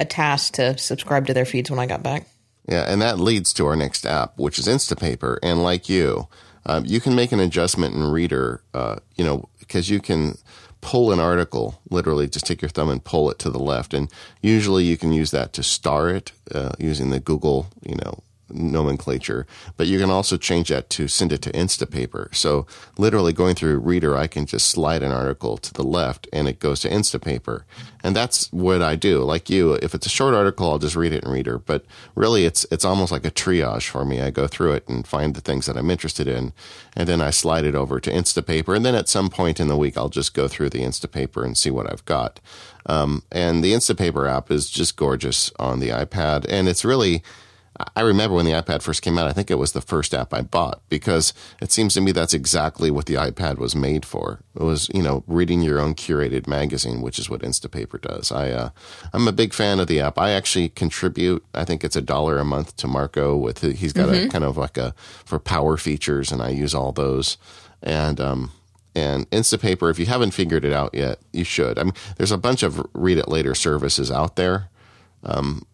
task to subscribe to their feeds when I got back. Yeah, and that leads to our next app, which is Instapaper. And like you can make an adjustment in Reeder, because you can pull an article, literally just take your thumb and pull it to the left. And usually you can use that to star it using the Google, nomenclature, but you can also change that to send it to Instapaper. So literally going through Reeder, I can just slide an article to the left and it goes to Instapaper. And that's what I do. Like you, if it's a short article, I'll just read it in Reeder, but really it's almost like a triage for me. I go through it and find the things that I'm interested in, and then I slide it over to Instapaper. And then at some point in the week, I'll just go through the Instapaper and see what I've got. And the Instapaper app is just gorgeous on the iPad. And it's really, I remember when the iPad first came out, I think it was the first app I bought, because it seems to me that's exactly what the iPad was made for. It was, reading your own curated magazine, which is what Instapaper does. I'm a big fan of the app. I actually contribute, I think it's $1 a month to Marco. He's got a kind of like for power features, and I use all those. And Instapaper, if you haven't figured it out yet, you should. I mean, there's a bunch of read it later services out there.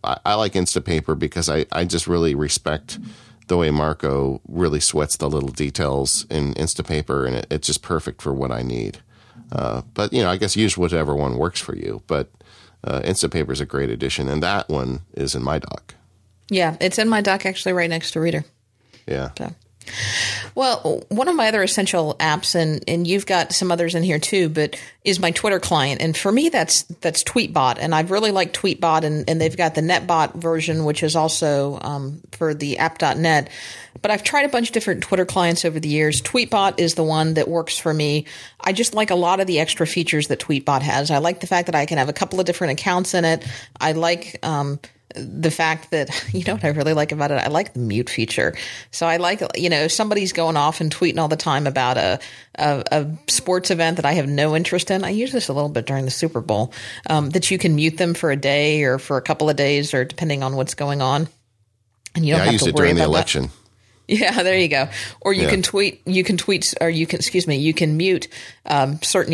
I like Instapaper because I just really respect the way Marco really sweats the little details in Instapaper, and it's just perfect for what I need. But, I guess use whatever one works for you. But Instapaper is a great addition, and that one is in my dock. Yeah, it's in my dock actually right next to Reeder. Yeah. So. Well, one of my other essential apps, and you've got some others in here too, but is my Twitter client. And for me, that's TweetBot. And I really like TweetBot, and they've got the NetBot version, which is also for the app.net. But I've tried a bunch of different Twitter clients over the years. TweetBot is the one that works for me. I just like a lot of the extra features that TweetBot has. I like the fact that I can have a couple of different accounts in it. I like the fact that, you know what I really like about it? I like the mute feature. So I like, you know, somebody's going off and tweeting all the time about a sports event that I have no interest in. I use this a little bit during the Super Bowl, that you can mute them for a day or for a couple of days or depending on what's going on. And you don't have to worry about it during the election. That. Yeah, there you go. Or you can tweet, you can mute certain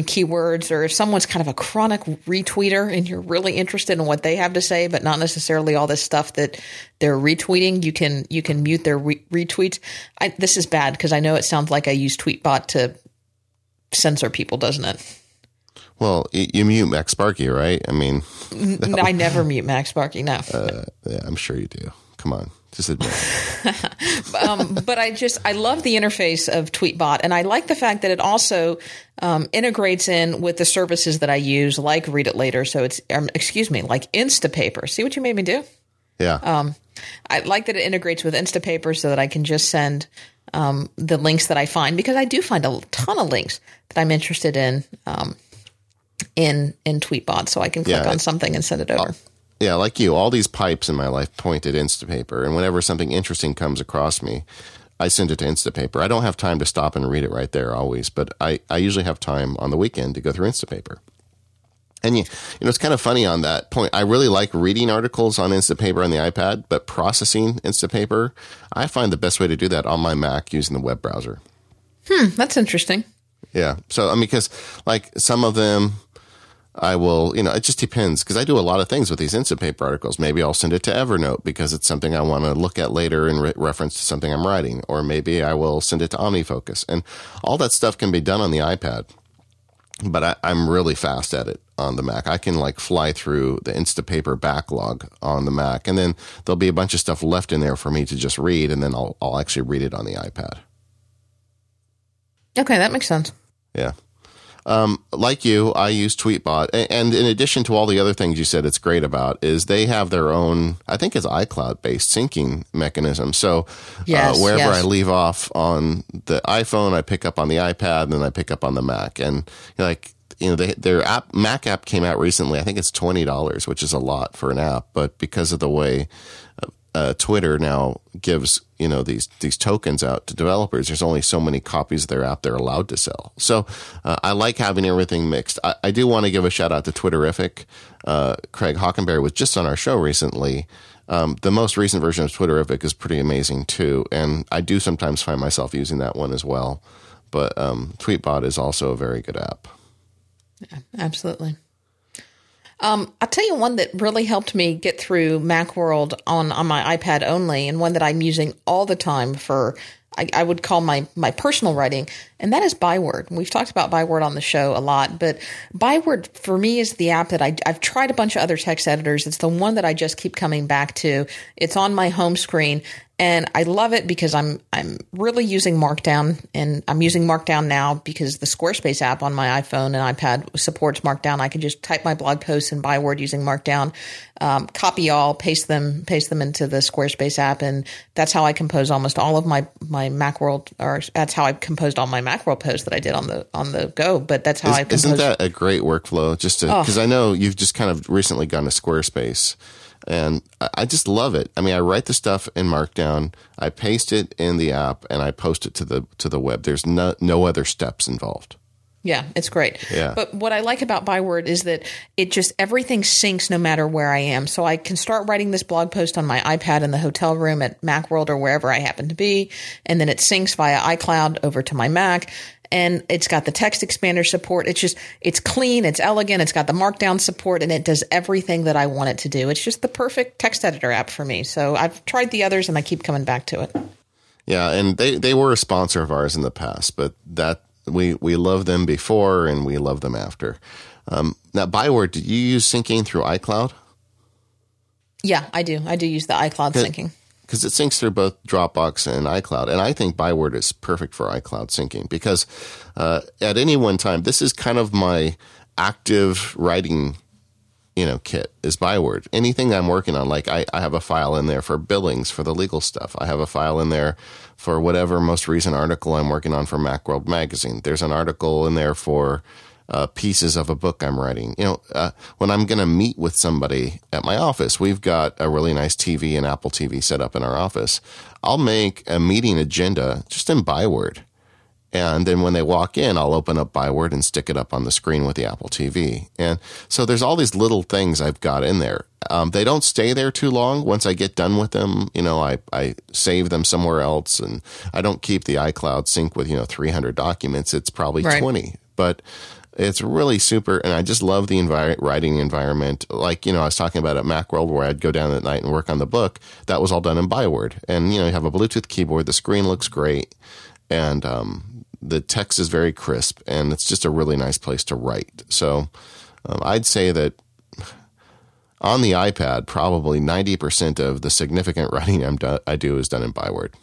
keywords, or if someone's kind of a chronic retweeter and you're really interested in what they have to say, but not necessarily all this stuff that they're retweeting, you can mute their retweets. This is bad because I know it sounds like I use TweetBot to censor people, doesn't it? Well, you mute Max Sparky, right? I mean, I never mute Max Sparky. No, yeah, I'm sure you do. Come on. Just admit it. But I love the interface of TweetBot, and I like the fact that it also integrates in with the services that I use, like Read It Later. So like Instapaper. See what you made me do? Yeah. I like that it integrates with Instapaper so that I can just send the links that I find, because I do find a ton of links that I'm interested in TweetBot. So I can click on something and send it over. Yeah, like you, all these pipes in my life point at Instapaper, and whenever something interesting comes across me, I send it to Instapaper. I don't have time to stop and read it right there always, but I usually have time on the weekend to go through Instapaper. And you know, it's kind of funny on that point. I really like reading articles on Instapaper on the iPad, but processing Instapaper, I find the best way to do that on my Mac using the web browser. That's interesting. Yeah, so I mean, because like some of them, I will, you know, it just depends, because I do a lot of things with these Instapaper articles. Maybe I'll send it to Evernote because it's something I want to look at later in reference to something I'm writing, or maybe I will send it to OmniFocus, and all that stuff can be done on the iPad. But I'm really fast at it on the Mac. I can like fly through the Instapaper backlog on the Mac, and then there'll be a bunch of stuff left in there for me to just read, and then I'll actually read it on the iPad. Okay, that makes sense. Yeah. Like you, I use TweetBot, and in addition to all the other things you said it's great about, is they have their own, I think it's iCloud-based syncing mechanism. So I leave off on the iPhone, I pick up on the iPad, and then I pick up on the Mac. And like, you know, their app, Mac app came out recently. I think it's $20, which is a lot for an app, but because of the way Twitter now gives, you know, these tokens out to developers, there's only so many copies of their app they're allowed to sell. So I like having everything mixed. I do want to give a shout out to Twitterific. Craig Hockenberry was just on our show recently. The most recent version of Twitterific is pretty amazing too, and I do sometimes find myself using that one as well. But TweetBot is also a very good app. Yeah, absolutely. I'll tell you one that really helped me get through Macworld on my iPad only, and one that I'm using all the time for, I would call my personal writing, and that is Byword. We've talked about Byword on the show a lot, but Byword for me is the app that I've tried a bunch of other text editors. It's the one that I just keep coming back to. It's on my home screen, and I love it because I'm really using Markdown, and I'm using Markdown now because the Squarespace app on my iPhone and iPad supports Markdown. I can just type my blog posts in Byword using Markdown, copy all, paste them into the Squarespace app, and that's how I compose almost all of my Macworld, or that's how I composed all my Macworld posts that I did on the go. But that's how I composed. Isn't that a great workflow? Just because I know you've just kind of recently gone to Squarespace. And I just love it. I mean, I write the stuff in Markdown, I paste it in the app, and I post it to the web. There's no other steps involved. Yeah, it's great. Yeah. But what I like about Byword is that it just everything syncs no matter where I am. So I can start writing this blog post on my iPad in the hotel room at Macworld or wherever I happen to be, and then it syncs via iCloud over to my Mac. And it's got the text expander support. It's just, it's clean, it's elegant, it's got the Markdown support, and it does everything that I want it to do. It's just the perfect text editor app for me. So I've tried the others, and I keep coming back to it. Yeah, and they were a sponsor of ours in the past, but that we loved them before, and we love them after. Now, Byword, did you use syncing through iCloud? Yeah, I do. I do use the iCloud syncing. because it syncs through both Dropbox and iCloud. And I think Byword is perfect for iCloud syncing because at any one time, this is kind of my active writing kit is Byword. Anything I'm working on, like I have a file in there for billings for the legal stuff. I have a file in there for whatever most recent article I'm working on for Macworld magazine. There's an article in there for pieces of a book I'm writing. When I'm going to meet with somebody at my office, we've got a really nice TV and Apple TV set up in our office. I'll make a meeting agenda just in Byword. And then when they walk in, I'll open up Byword and stick it up on the screen with the Apple TV. And so there's all these little things I've got in there. They don't stay there too long. Once I get done with them, I save them somewhere else. And I don't keep the iCloud sync with, 300 documents. It's probably right. 20. But it's really super. And I just love the writing environment. Like, I was talking about at Macworld where I'd go down at night and work on the book. That was all done in Byword. And, you have a Bluetooth keyboard. The screen looks great. And the text is very crisp, and it's just a really nice place to write. So I'd say that on the iPad, probably 90% of the significant writing I do is done in Byword.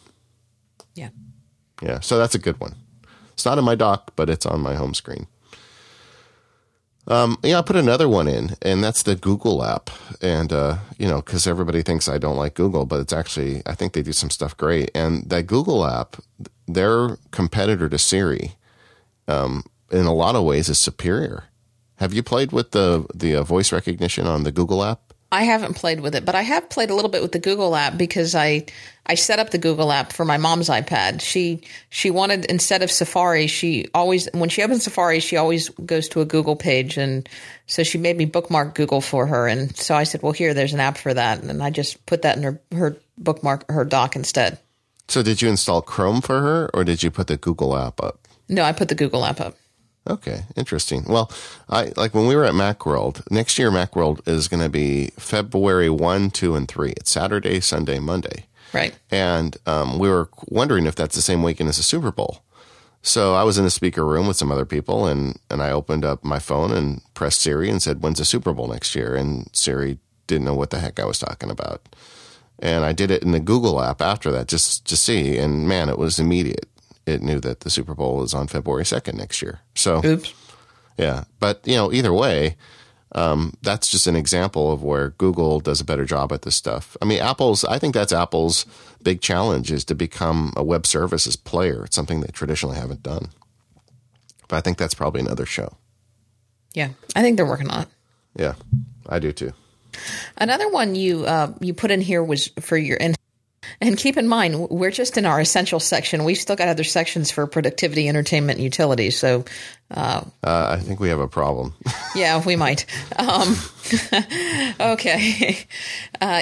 Yeah. Yeah, so that's a good one. It's not in my dock, but it's on my home screen. I put another one in, and that's the Google app. And, because everybody thinks I don't like Google, but it's actually, I think they do some stuff great. And that Google app, their competitor to Siri, in a lot of ways is superior. Have you played with the voice recognition on the Google app? I haven't played with it, but I have played a little bit with the Google app because I set up the Google app for my mom's iPad. She wanted, instead of Safari, when she opens Safari, she always goes to a Google page. And so she made me bookmark Google for her. And so I said, well, here, there's an app for that. And I just put that in her bookmark, her dock instead. So did you install Chrome for her or did you put the Google app up? No, I put the Google app up. Okay, interesting. Well, when we were at Macworld, next year Macworld is going to be February 1, 2, and 3. It's Saturday, Sunday, Monday. Right. And we were wondering if that's the same weekend as the Super Bowl. So I was in a speaker room with some other people, and I opened up my phone and pressed Siri and said, when's the Super Bowl next year? And Siri didn't know what the heck I was talking about. And I did it in the Google app after that just to see, and man, it was immediate. It knew that the Super Bowl is on February 2nd next year. So, oops. Yeah. But, either way, that's just an example of where Google does a better job at this stuff. I mean, I think that's Apple's big challenge is to become a web services player. It's something they traditionally haven't done. But I think that's probably another show. Yeah. I think they're working on it. Yeah. I do too. Another one you put in here was for your – and keep in mind, we're just in our essential section. We've still got other sections for productivity, entertainment, and utilities. So, I think we have a problem. Yeah, we might. Okay.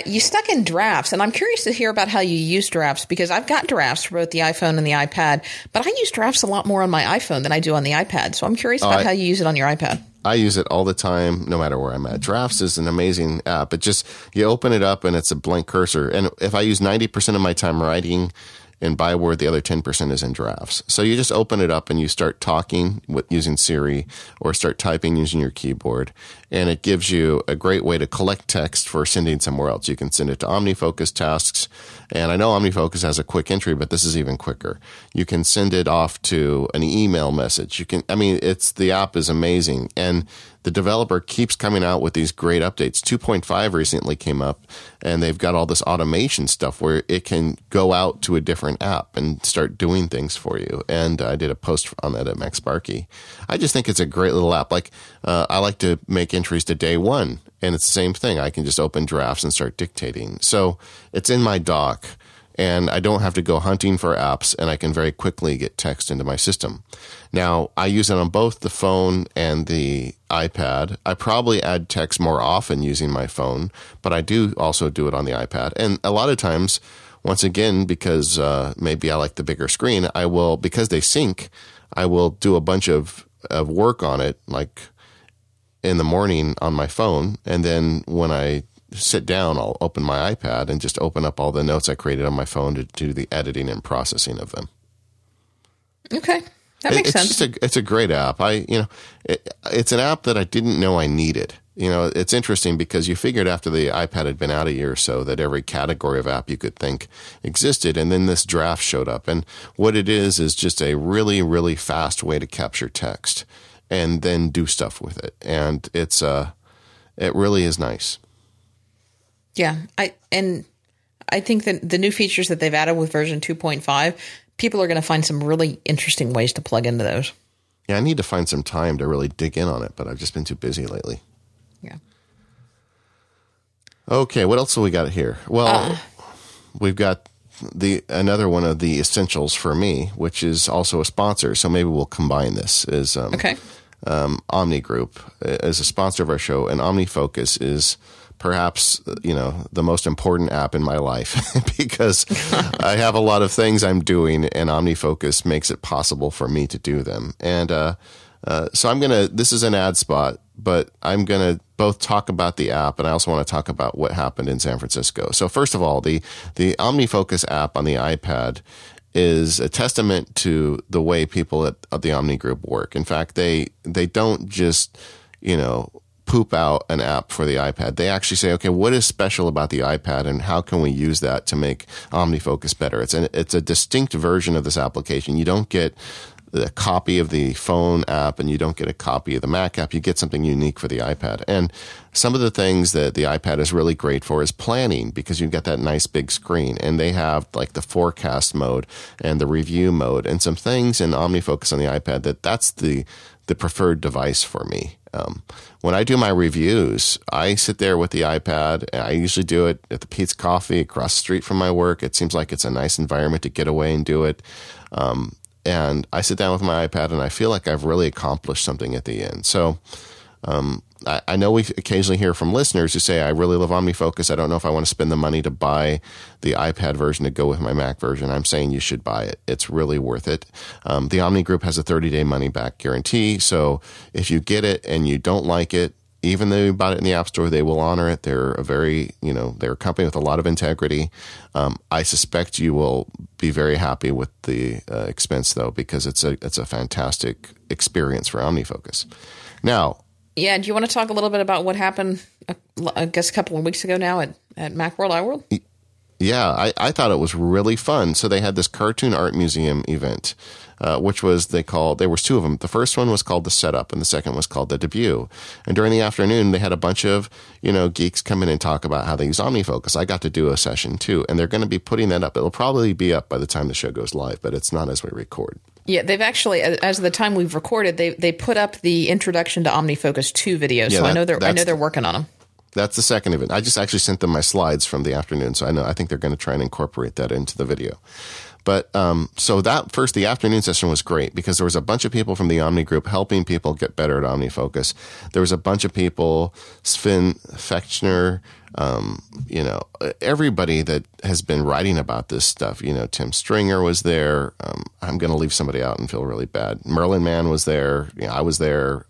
You stuck in drafts. And I'm curious to hear about how you use drafts because I've got drafts for both the iPhone and the iPad. But I use drafts a lot more on my iPhone than I do on the iPad. So I'm curious about how you use it on your iPad. I use it all the time, no matter where I'm at. Drafts is an amazing app. It just, you open it up and it's a blank cursor. And if I use 90% of my time writing in Byword, the other 10% is in drafts. So you just open it up and you start talking using Siri or start typing using your keyboard. And it gives you a great way to collect text for sending somewhere else. You can send it to OmniFocus tasks. And I know OmniFocus has a quick entry, but this is even quicker. You can send it off to an email message. The app is amazing. And the developer keeps coming out with these great updates. 2.5 recently came up, and they've got all this automation stuff where it can go out to a different app and start doing things for you. And I did a post on that at MacSparky. I just think it's a great little app. Like, I like to make entries to day one, and it's the same thing. I can just open drafts and start dictating. So it's in my dock, and I don't have to go hunting for apps, and I can very quickly get text into my system. Now, I use it on both the phone and the iPad. I probably add text more often using my phone, but I do also do it on the iPad. And a lot of times, once again, because maybe I like the bigger screen, I will, because they sync, I will do a bunch of work on it, like in the morning on my phone, and then when I sit down, I'll open my iPad and just open up all the notes I created on my phone to do the editing and processing of them. Okay. That makes sense. It's a great app. It's an app that I didn't know I needed. you know, it's interesting because you figured after the iPad had been out a year or so that every category of app you could think existed. And then this draft showed up. And what it is just a really, really fast way to capture text and then do stuff with it. And it really is nice. Yeah. I think that the new features that they've added with version 2.5, people are going to find some really interesting ways to plug into those. Yeah. I need to find some time to really dig in on it, but I've just been too busy lately. Yeah. Okay, what else have we got here? Well, we've got another one of the essentials for me, which is also a sponsor. So maybe we'll combine this. Is Omni Group is a sponsor of our show, and OmniFocus is perhaps the most important app in my life because I have a lot of things I'm doing, and OmniFocus makes it possible for me to do them. And so I'm gonna. This is an ad spot, but I'm going to both talk about the app and I also want to talk about what happened in San Francisco. So first of all, the OmniFocus app on the iPad is a testament to the way people at the Omni Group work. In fact, they don't just, poop out an app for the iPad. They actually say, okay, what is special about the iPad and how can we use that to make OmniFocus better? It's a distinct version of this application. You don't get a copy of the phone app and you don't get a copy of the Mac app. You get something unique for the iPad. And some of the things that the iPad is really great for is planning, because you've got that nice big screen, and they have like the forecast mode and the review mode and some things in OmniFocus on the iPad that's the preferred device for me. When I do my reviews, I sit there with the iPad. I usually do it at the Pete's Coffee across the street from my work. It seems like it's a nice environment to get away and do it. And I sit down with my iPad and I feel like I've really accomplished something at the end. So I know we occasionally hear from listeners who say, I really love OmniFocus. I don't know if I want to spend the money to buy the iPad version to go with my Mac version. I'm saying you should buy it. It's really worth it. The Omni Group has a 30-day money-back guarantee. So if you get it and you don't like it, even though you bought it in the App Store, they will honor it. They're a very, they're a company with a lot of integrity. I suspect you will be very happy with the expense, though, because it's a fantastic experience for OmniFocus. Now, yeah, do you want to talk a little bit about what happened? I guess a couple of weeks ago now at Macworld, iWorld. Yeah, I thought it was really fun. So they had this cartoon art museum event, which was there was two of them. The first one was called The Setup, and the second was called The Debut. And during the afternoon, they had a bunch of, geeks come in and talk about how they use OmniFocus. I got to do a session too, and they're going to be putting that up. It'll probably be up by the time the show goes live, but it's not as we record. Yeah, they've actually, as of the time we've recorded, they put up the introduction to OmniFocus 2 videos. Yeah, so I know they're working on them. That's the second event. I just actually sent them my slides from the afternoon, so I think they're going to try and incorporate that into the video. But so the afternoon session was great because there was a bunch of people from the Omni Group helping people get better at OmniFocus. There was a bunch of people, Sven Fechner, everybody that has been writing about this stuff. Tim Stringer was there. I'm going to leave somebody out and feel really bad. Merlin Mann was there. I was there.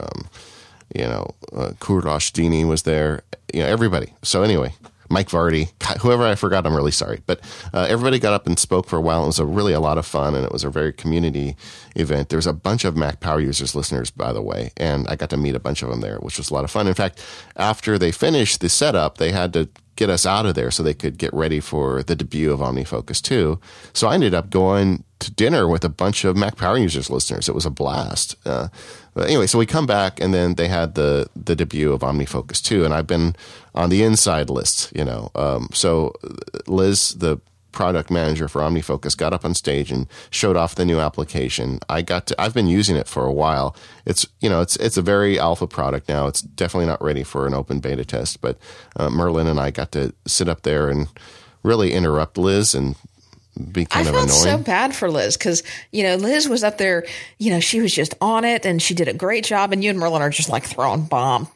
Kurosh Dini was there, everybody. So anyway, Mike Vardy, whoever I forgot, I'm really sorry. But everybody got up and spoke for a while. It was really a lot of fun, and it was a very community event. There's a bunch of Mac Power Users listeners, by the way, and I got to meet a bunch of them there, which was a lot of fun. In fact, after they finished the setup, they had to get us out of there so they could get ready for the debut of OmniFocus 2. So I ended up going to dinner with a bunch of Mac Power Users listeners. It was a blast. But anyway, so we come back and then they had the debut of OmniFocus 2, and I've been on the inside list, So Liz, the product manager for OmniFocus, got up on stage and showed off the new application. I've been using it for a while. It's it's a very alpha product now. It's definitely not ready for an open beta test, but Merlin and I got to sit up there and really interrupt Liz and be kind of annoying. I felt so bad for Liz because Liz was up there. She was just on it and she did a great job. And you and Merlin are just like throwing bomb.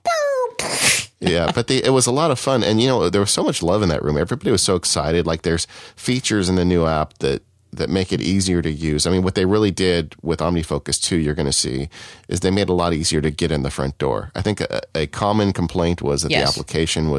Yeah, but it was a lot of fun. And, there was so much love in that room. Everybody was so excited. Like, there's features in the new app that that make it easier to use. I mean, what they really did with OmniFocus 2, you're going to see, is they made it a lot easier to get in the front door. I think a common complaint was that the application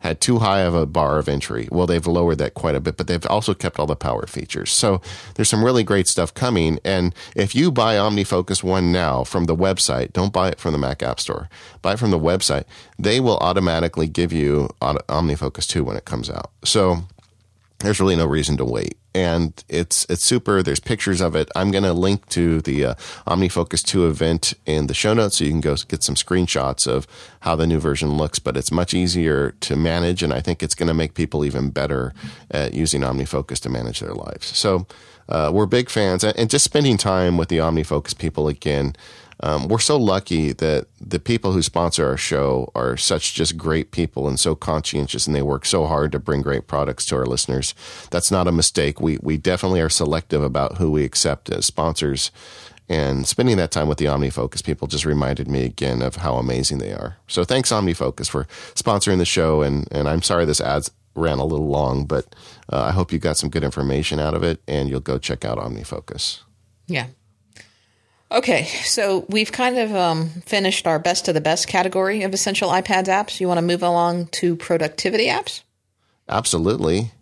had too high of a bar of entry. Well, they've lowered that quite a bit, but they've also kept all the power features. So there's some really great stuff coming. And if you buy OmniFocus 1 now from the website, don't buy it from the Mac App Store. Buy it from the website. They will automatically give you OmniFocus 2 when it comes out. So there's really no reason to wait. And it's super. There's pictures of it. I'm going to link to the OmniFocus 2 event in the show notes so you can go get some screenshots of how the new version looks. But it's much easier to manage, and I think it's going to make people even better at using OmniFocus to manage their lives. So we're big fans. And just spending time with the OmniFocus people again. We're so lucky that the people who sponsor our show are such just great people and so conscientious, and they work so hard to bring great products to our listeners. That's not a mistake. We definitely are selective about who we accept as sponsors, and spending that time with the OmniFocus people just reminded me again of how amazing they are. So thanks, OmniFocus, for sponsoring the show, and I'm sorry this ad ran a little long, but I hope you got some good information out of it, and you'll go check out OmniFocus. Yeah. Okay, so we've kind of finished our best of the best category of essential iPads apps. You want to move along to productivity apps? Absolutely.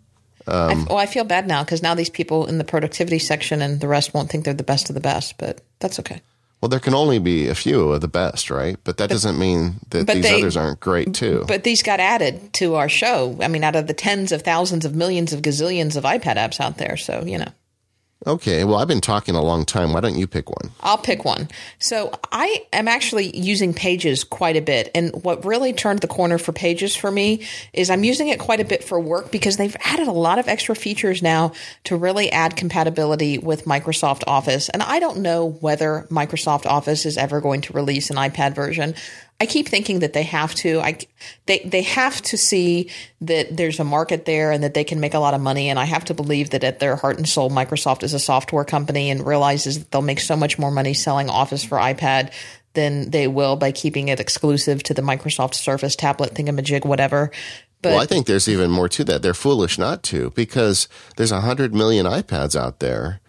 I feel bad now because now these people in the productivity section and the rest won't think they're the best of the best, but that's okay. Well, there can only be a few of the best, right? But that doesn't mean that these others aren't great, too. But these got added to our show. I mean, out of the tens of thousands of millions of gazillions of iPad apps out there, so, you know. Okay. Well, I've been talking a long time. Why don't you pick one? I'll pick one. So I am actually using Pages quite a bit. And what really turned the corner for Pages for me is I'm using it quite a bit for work because they've added a lot of extra features now to really add compatibility with Microsoft Office. And I don't know whether Microsoft Office is ever going to release an iPad version. I keep thinking that they have to. They have to see that there's a market there and that they can make a lot of money. And I have to believe that at their heart and soul, Microsoft is a software company and realizes that they'll make so much more money selling Office for iPad than they will by keeping it exclusive to the Microsoft Surface tablet thingamajig, whatever. But, well, I think there's even more to that. They're foolish not to, because there's 100 million iPads out there.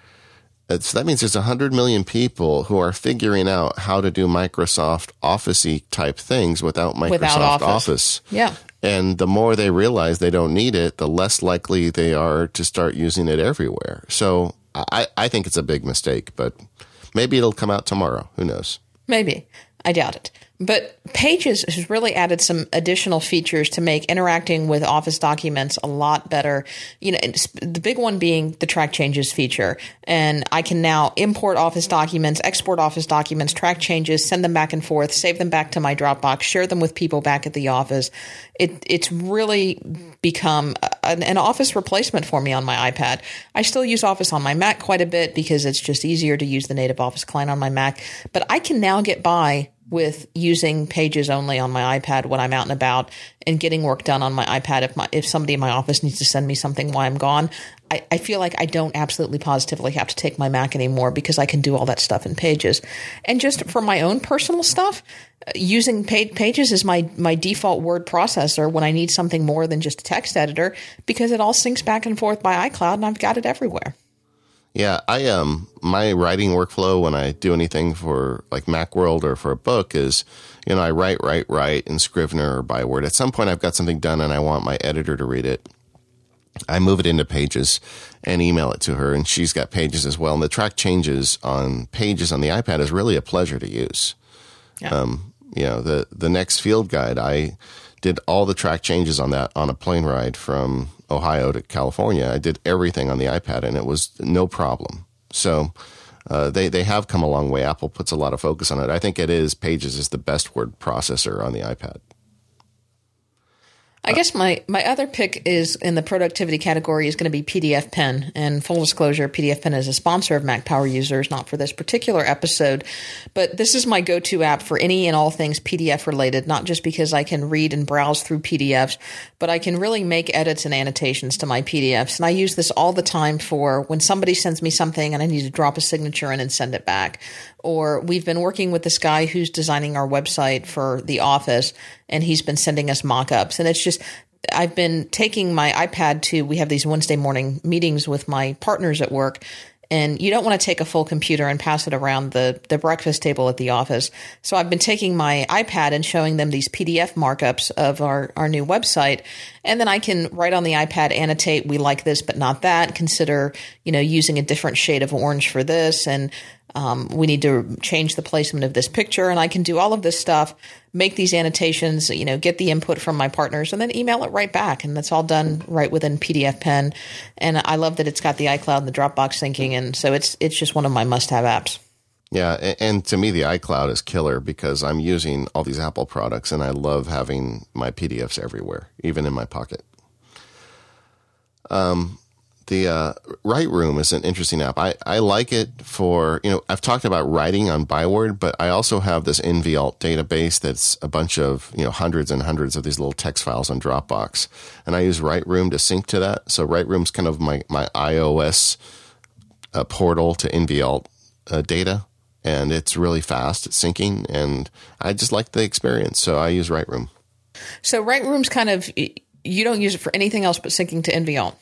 So that means there's 100 million people who are figuring out how to do Microsoft Office-y type things without Office. Yeah. And the more they realize they don't need it, the less likely they are to start using it everywhere. So I think it's a big mistake, but maybe it'll come out tomorrow. Who knows? Maybe. I doubt it. But Pages has really added some additional features to make interacting with Office documents a lot better. You know, the big one being the track changes feature. And I can now import Office documents, export Office documents, track changes, send them back and forth, save them back to my Dropbox, share them with people back at the office. It's really become an Office replacement for me on my iPad. I still use Office on my Mac quite a bit because it's just easier to use the native Office client on my Mac. But I can now get by with using Pages only on my iPad when I'm out and about and getting work done on my iPad. If somebody in my office needs to send me something while I'm gone, I feel like I don't absolutely positively have to take my Mac anymore because I can do all that stuff in Pages. And just for my own personal stuff, using Pages is my default word processor when I need something more than just a text editor because it all syncs back and forth by iCloud and I've got it everywhere. Yeah, my writing workflow when I do anything for like Macworld or for a book is, you know, I write in Scrivener or Byword. At some point, I've got something done and I want my editor to read it. I move it into Pages and email it to her, and she's got Pages as well. And the track changes on Pages on the iPad is really a pleasure to use. Yeah. You know, the next field guide, I did all the track changes on that on a plane ride from Ohio to California. I did everything on the iPad, and it was no problem. So they have come a long way. Apple puts a lot of focus on it. I think it is Pages is the best word processor on the iPad. I guess my other pick is in the productivity category is going to be PDF Pen. And full disclosure, PDF Pen is a sponsor of Mac Power Users, not for this particular episode. But this is my go-to app for any and all things PDF related, not just because I can read and browse through PDFs, but I can really make edits and annotations to my PDFs. And I use this all the time for when somebody sends me something and I need to drop a signature in and send it back. Or we've been working with this guy who's designing our website for the office, and he's been sending us mock-ups. And it's just I've been taking my iPad to, we have these Wednesday morning meetings with my partners at work, and you don't want to take a full computer and pass it around the breakfast table at the office. So I've been taking my iPad and showing them these PDF markups of our new website. And then I can write on the iPad, annotate, we like this, but not that. Consider, you know, using a different shade of orange for this. And we need to change the placement of this picture. And I can do all of this stuff, make these annotations, you know, get the input from my partners, and then email it right back. And that's all done right within PDF Pen. And I love that it's got the iCloud and the Dropbox syncing. And so it's just one of my must-have apps. Yeah. And to me, the iCloud is killer because I'm using all these Apple products and I love having my PDFs everywhere, even in my pocket. The Write Room is an interesting app. I like it for, you know, I've talked about writing on Byword, but I also have this NVALT database that's a bunch of, you know, hundreds and hundreds of these little text files on Dropbox. And I use Write Room to sync to that. So Write Room's kind of my iOS portal to NVALT data. And it's really fast at syncing. And I just like the experience. So I use Write Room. So Write Room's kind of, you don't use it for anything else but syncing to NVALT.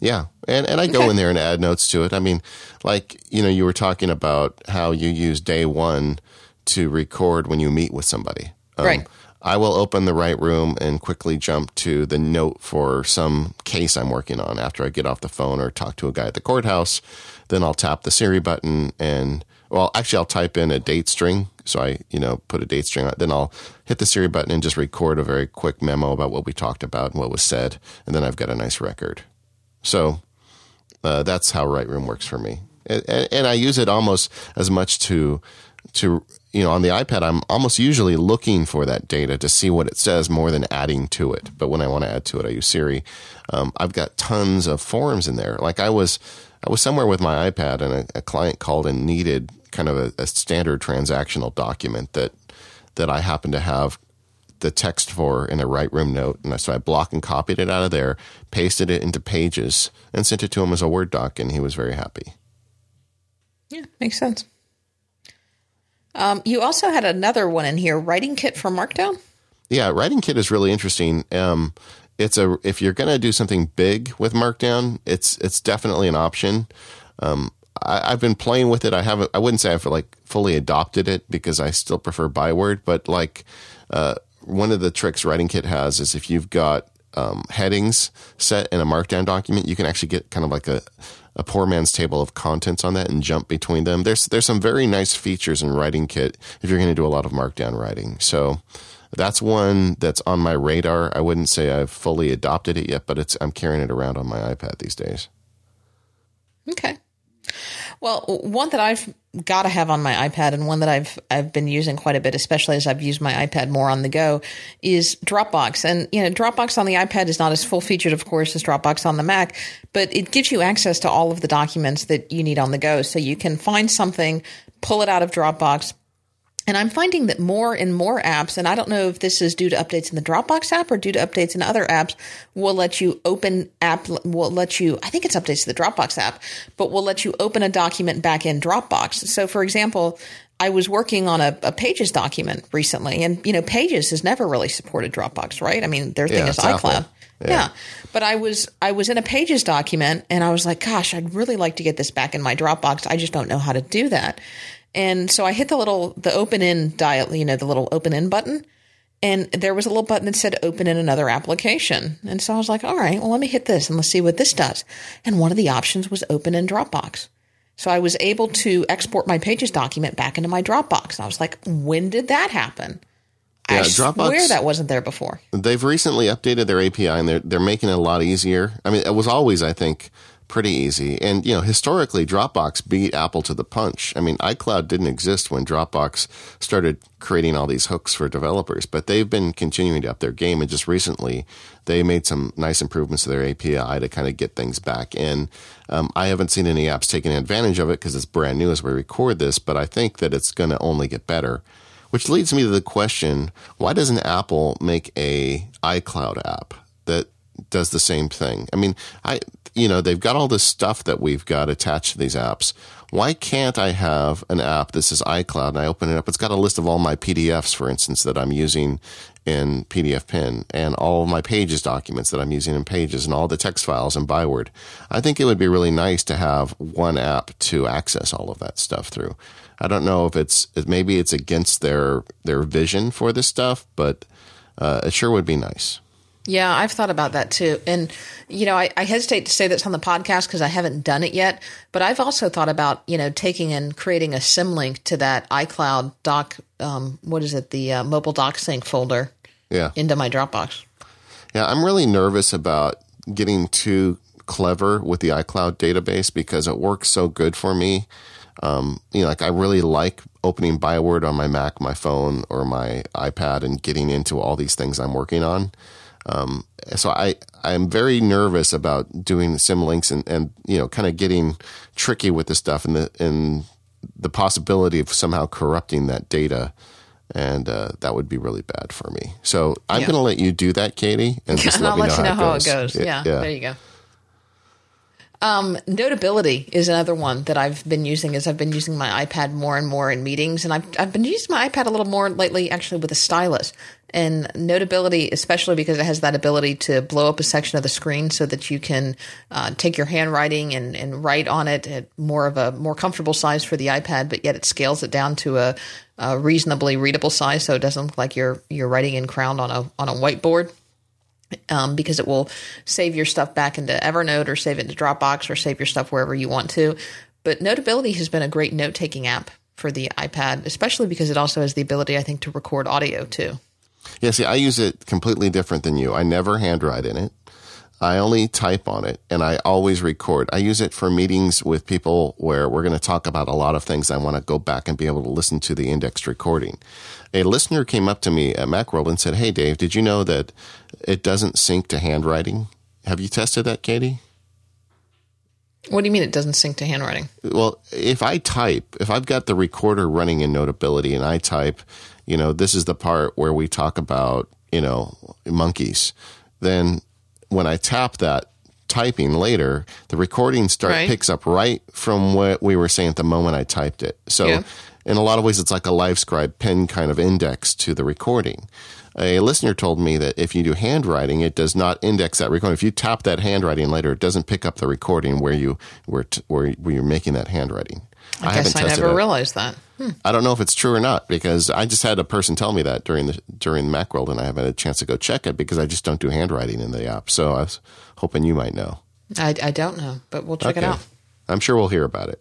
Yeah. And I go in there and add notes to it. I mean, like, you know, you were talking about how you use day one to record when you meet with somebody. Right. I will open the Write Room and quickly jump to the note for some case I'm working on after I get off the phone or talk to a guy at the courthouse. Then I'll tap the Siri button and, well, actually I'll type in a date string. So I, you know, put a date string on. Then I'll hit the Siri button and just record a very quick memo about what we talked about and what was said. And then I've got a nice record. So that's how Write Room works for me. And I use it almost as much to you know, on the iPad, I'm almost usually looking for that data to see what it says more than adding to it. But when I want to add to it, I use Siri. I've got tons of forms in there. Like I was somewhere with my iPad and a client called and needed kind of a standard transactional document that I happen to have the text for in a Write Room note. And so I block and copied it out of there, pasted it into Pages, and sent it to him as a Word doc. And he was very happy. Yeah, makes sense. You also had another one in here, Writing Kit for Markdown. Yeah, Writing Kit is really interesting. If you're going to do something big with Markdown, it's definitely an option. I've been playing with it. I wouldn't say I've like fully adopted it because I still prefer Byword, but like, one of the tricks Writing Kit has is if you've got headings set in a Markdown document, you can actually get kind of like a poor man's table of contents on that and jump between them. There's some very nice features in Writing Kit if you're going to do a lot of Markdown writing. So that's one that's on my radar. I wouldn't say I've fully adopted it yet, but I'm carrying it around on my iPad these days. Okay. Well, one that I've got to have on my iPad and one that I've been using quite a bit, especially as I've used my iPad more on the go, is Dropbox. And, you know, Dropbox on the iPad is not as full featured, of course, as Dropbox on the Mac, but it gives you access to all of the documents that you need on the go. So you can find something, pull it out of Dropbox. And I'm finding that more and more apps, and I don't know if this is due to updates in the Dropbox app or due to updates in other apps, I think it's updates to the Dropbox app, but will let you open a document back in Dropbox. So for example, I was working on a Pages document recently, and you know, Pages has never really supported Dropbox, right? I mean, their thing is iCloud. Awful. Yeah. But I was in a Pages document and I was like, gosh, I'd really like to get this back in my Dropbox. I just don't know how to do that. And so I hit the open in dial, you know, the little open in button. And there was a little button that said open in another application. And so I was like, all right, well, let me hit this and let's see what this does. And one of the options was open in Dropbox. So I was able to export my Pages document back into my Dropbox. And I was like, when did that happen? Yeah, I swear that wasn't there before. They've recently updated their API and they're making it a lot easier. I mean, it was always, I think, pretty easy. And, you know, historically, Dropbox beat Apple to the punch. I mean, iCloud didn't exist when Dropbox started creating all these hooks for developers, but they've been continuing to up their game. And just recently, they made some nice improvements to their API to kind of get things back in. I haven't seen any apps taking advantage of it because it's brand new as we record this, but I think that it's going to only get better. Which leads me to the question, why doesn't Apple make a iCloud app that does the same thing? I mean, they've got all this stuff that we've got attached to these apps. Why can't I have an app? This is iCloud, and I open it up. It's got a list of all my PDFs, for instance, that I'm using in PDF Pen, and all of my Pages documents that I'm using in Pages, and all the text files in Byword. I think it would be really nice to have one app to access all of that stuff through. I don't know if maybe it's against their vision for this stuff, but it sure would be nice. Yeah, I've thought about that too. And, you know, I hesitate to say this on the podcast because I haven't done it yet, but I've also thought about, you know, taking and creating a symlink to that iCloud doc, mobile doc sync folder into my Dropbox. Yeah, I'm really nervous about getting too clever with the iCloud database because it works so good for me. You know, like I really like opening Byword on my Mac, my phone, or my iPad and getting into all these things I'm working on. So I'm very nervous about doing symlinks and you know, kind of getting tricky with this stuff and the possibility of somehow corrupting that data. And that would be really bad for me. So I'm going to let you do that, Katie. And just I'll let you know how it goes. Yeah, there you go. Notability is another one that I've been using as I've been using my iPad more and more in meetings. And I've been using my iPad a little more lately, actually, with a stylus. And Notability, especially because it has that ability to blow up a section of the screen so that you can take your handwriting and write on it at more comfortable size for the iPad, but yet it scales it down to a reasonably readable size. So it doesn't look like you're writing in crown on a whiteboard. Because it will save your stuff back into Evernote or save it into Dropbox or save your stuff wherever you want to. But Notability has been a great note-taking app for the iPad, especially because it also has the ability, I think, to record audio too. Yeah, see, I use it completely different than you. I never handwrite in it. I only type on it, and I always record. I use it for meetings with people where we're going to talk about a lot of things. I want to go back and be able to listen to the indexed recording. A listener came up to me at Macworld and said, "Hey, Dave, did you know that it doesn't sync to handwriting? Have you tested that, Katie?" What do you mean it doesn't sync to handwriting? Well, if I've got the recorder running in Notability and I type, you know, this is the part where we talk about, you know, monkeys, then when I tap that typing later, the recording picks up right from what we were saying at the moment I typed it. So in a lot of ways, it's like a LiveScribe pen kind of index to the recording. A listener told me that if you do handwriting, it does not index that recording. If you tap that handwriting later, it doesn't pick up the recording where you're making that handwriting. I never realized that. I don't know if it's true or not because I just had a person tell me that during Macworld, and I haven't had a chance to go check it because I just don't do handwriting in the app. So I was hoping you might know. I don't know, but we'll check it out. I'm sure we'll hear about it.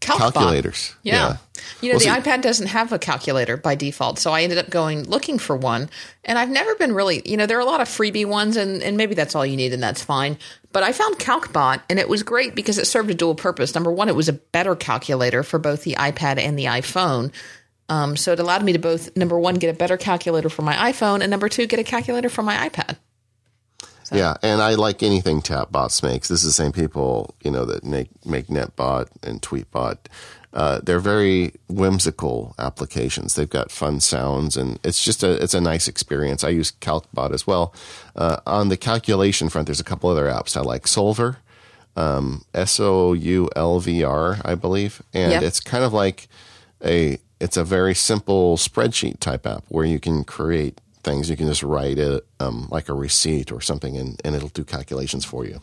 Calculators. Yeah. You know, the iPad doesn't have a calculator by default, so I ended up looking for one. And I've never been really, you know, there are a lot of freebie ones, and maybe that's all you need, and that's fine. But I found CalcBot, and it was great because it served a dual purpose. Number one, it was a better calculator for both the iPad and the iPhone. So it allowed me to both, number one, get a better calculator for my iPhone, and number two, get a calculator for my iPad. So. Yeah, and I like anything TapBots makes. This is the same people, you know, that make NetBot and TweetBot. They're very whimsical applications. They've got fun sounds, and it's just a nice experience. I use CalcBot as well. On the calculation front, there's a couple other apps I like. Solver, SOULVR, I believe, and it's kind of like it's a very simple spreadsheet type app where you can create things. You can just write it like a receipt or something, and it'll do calculations for you.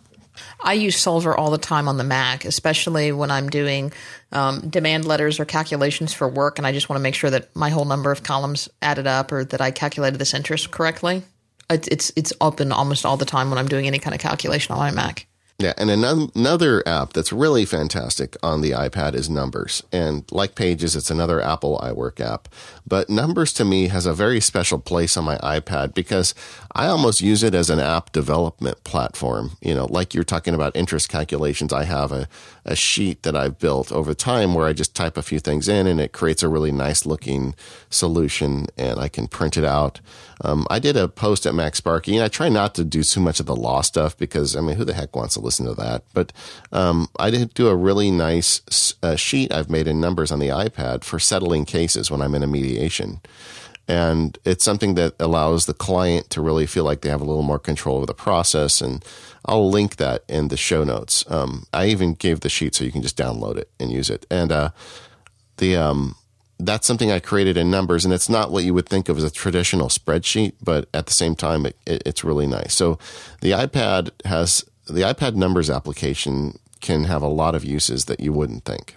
I use Solver all the time on the Mac, especially when I'm doing demand letters or calculations for work, and I just want to make sure that my whole number of columns added up or that I calculated this interest correctly. It's open almost all the time when I'm doing any kind of calculation on my Mac. Yeah, and another app that's really fantastic on the iPad is Numbers. And like Pages, it's another Apple iWork app. But Numbers, to me, has a very special place on my iPad because I almost use it as an app development platform. You know, like you're talking about interest calculations, I have a sheet that I've built over time where I just type a few things in and it creates a really nice-looking solution, and I can print it out. I did a post at Mac Sparky, and I try not to do too much of the law stuff because, I mean, who the heck wants to listen to that? But I did do a really nice sheet I've made in Numbers on the iPad for settling cases when I'm in a mediation. And it's something that allows the client to really feel like they have a little more control over the process. And I'll link that in the show notes. I even gave the sheet so you can just download it and use it. And that's something I created in Numbers, and it's not what you would think of as a traditional spreadsheet, but at the same time, it's really nice. So the iPad Numbers application can have a lot of uses that you wouldn't think.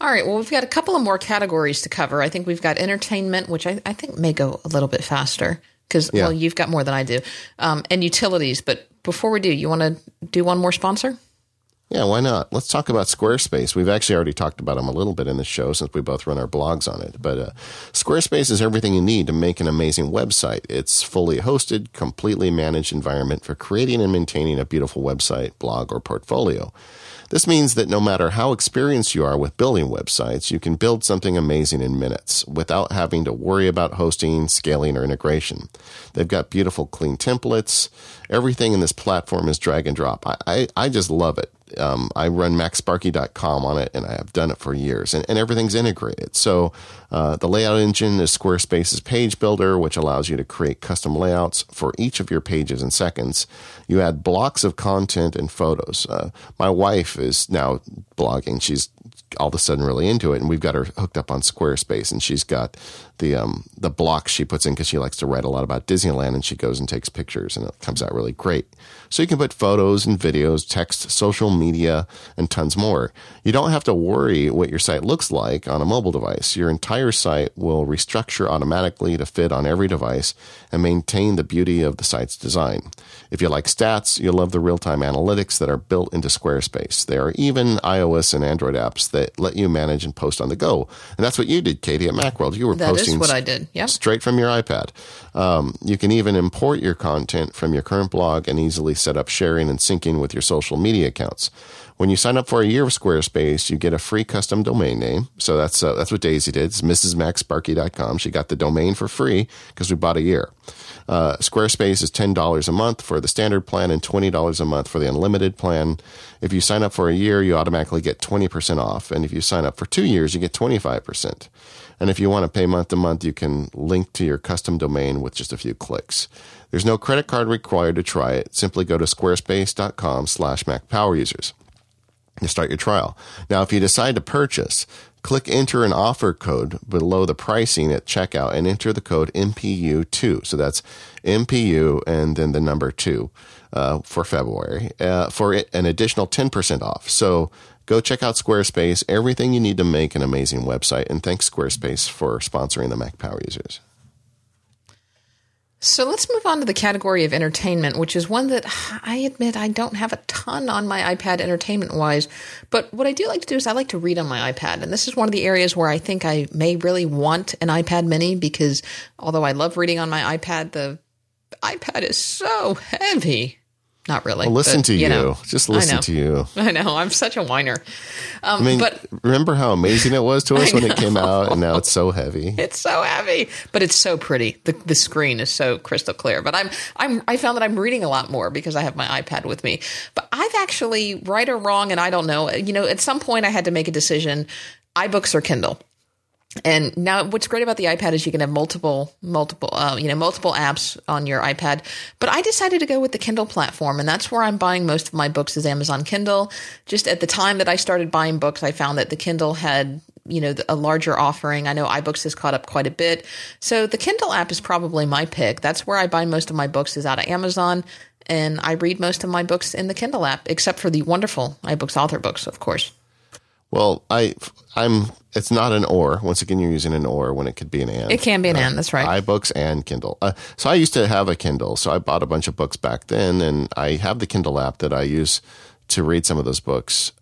All right. Well, we've got a couple of more categories to cover. I think we've got entertainment, which I think may go a little bit faster because, well, you've got more than I do, and utilities. But before we do, you want to do one more sponsor? Yeah, why not? Let's talk about Squarespace. We've actually already talked about them a little bit in the show since we both run our blogs on it. But Squarespace is everything you need to make an amazing website. It's fully hosted, completely managed environment for creating and maintaining a beautiful website, blog, or portfolio. This means that no matter how experienced you are with building websites, you can build something amazing in minutes without having to worry about hosting, scaling, or integration. They've got beautiful, clean templates. Everything in this platform is drag and drop. I just love it. I run maxsparky.com on it, and I have done it for years, and everything's integrated. So the layout engine is Squarespace's page builder, which allows you to create custom layouts for each of your pages in seconds. You add blocks of content and photos. My wife is now blogging. She's all of a sudden really into it, and we've got her hooked up on Squarespace, and she's got the blocks she puts in because she likes to write a lot about Disneyland, and she goes and takes pictures, and it comes out really great. So you can put photos and videos, text, social media, and tons more. You don't have to worry what your site looks like on a mobile device. Your entire site will restructure automatically to fit on every device and maintain the beauty of the site's design. If you like stats, you'll love the real-time analytics that are built into Squarespace. There are even iOS and Android apps that let you manage and post on the go. And that's what you did, Katie, at Macworld. You were posting what I did. Yep. Straight from your iPad. You can even import your content from your current blog and easily set up sharing and syncing with your social media accounts. When you sign up for a year of Squarespace, you get a free custom domain name. So that's what Daisy did. It's MrsMaxSparky.com. She got the domain for free because we bought a year. Squarespace is $10 a month for the standard plan and $20 a month for the unlimited plan. If you sign up for a year, you automatically get 20% off. And if you sign up for 2 years, you get 25%. And if you want to pay month to month, you can link to your custom domain with just a few clicks. There's no credit card required to try it. Simply go to squarespace.com/MacPowerUsers to start your trial. Now, if you decide to purchase, click enter an offer code below the pricing at checkout and enter the code MPU2. So that's MPU and then the number 2 for February for an additional 10% off. So go check out Squarespace, everything you need to make an amazing website. And thanks, Squarespace, for sponsoring the Mac Power Users. So let's move on to the category of entertainment, which is one that I admit I don't have a ton on my iPad entertainment-wise. But what I do like to do is I like to read on my iPad. And this is one of the areas where I think I may really want an iPad mini because although I love reading on my iPad, the iPad is so heavy. Not really. Well, listen to you. Just listen to you. I know. I'm such a whiner. I mean, but remember how amazing it was to us when it came out, and now it's so heavy. It's so heavy, but it's so pretty. The screen is so crystal clear. But I found that I'm reading a lot more because I have my iPad with me. But I've actually, right or wrong, and I don't know. You know, at some point I had to make a decision: iBooks or Kindle. And now what's great about the iPad is you can have multiple apps on your iPad. But I decided to go with the Kindle platform, and that's where I'm buying most of my books is Amazon Kindle. Just at the time that I started buying books, I found that the Kindle had, a larger offering. I know iBooks has caught up quite a bit. So the Kindle app is probably my pick. That's where I buy most of my books is out of Amazon. And I read most of my books in the Kindle app, except for the wonderful iBooks Author books, of course. Well, it's not an or. Once again, you're using an or when it could be an and. It can be an and, that's right. iBooks and Kindle. So I used to have a Kindle, so I bought a bunch of books back then, and I have the Kindle app that I use to read some of those books.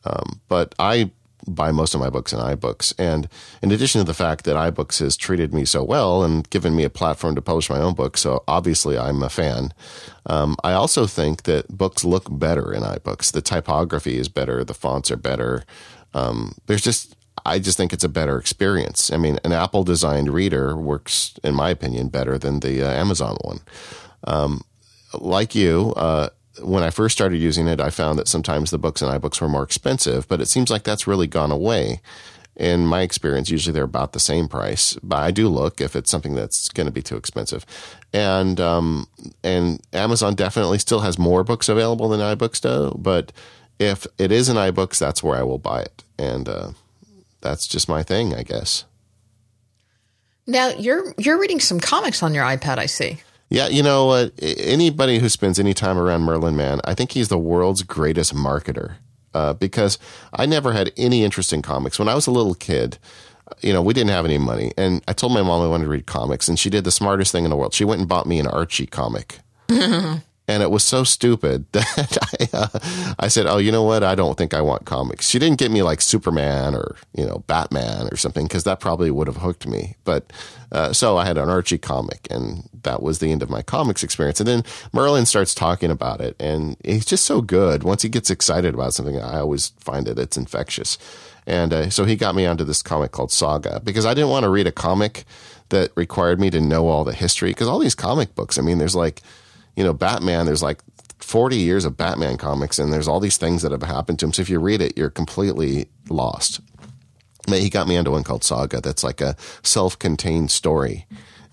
But I buy most of my books in iBooks. And in addition to the fact that iBooks has treated me so well and given me a platform to publish my own books, so obviously I'm a fan. I also think that books look better in iBooks. The typography is better. The fonts are better. I just think it's a better experience. I mean, an Apple designed reader works, in my opinion, better than the Amazon one. Like you, when I first started using it, I found that sometimes the books in iBooks were more expensive, but it seems like that's really gone away. In my experience, usually they're about the same price, but I do look if it's something that's going to be too expensive. And Amazon definitely still has more books available than iBooks does, but if it is an iBooks, that's where I will buy it. And that's just my thing, I guess. Now, you're reading some comics on your iPad, I see. Yeah, you know, anybody who spends any time around Merlin Mann, I think he's the world's greatest marketer. Because I never had any interest in comics. When I was a little kid, you know, we didn't have any money. And I told my mom I wanted to read comics. And she did the smartest thing in the world. She went and bought me an Archie comic. And it was so stupid that I said, oh, you know what? I don't think I want comics. She didn't get me like Superman or, you know, Batman or something, because that probably would have hooked me. But so I had an Archie comic, and that was the end of my comics experience. And then Merlin starts talking about it, and he's just so good. Once he gets excited about something, I always find that it's infectious. And so he got me onto this comic called Saga, because I didn't want to read a comic that required me to know all the history, because all these comic books, I mean, there's like, you know, Batman, there's like 40 years of Batman comics, and there's all these things that have happened to him. So if you read it, you're completely lost. But he got me into one called Saga that's like a self-contained story.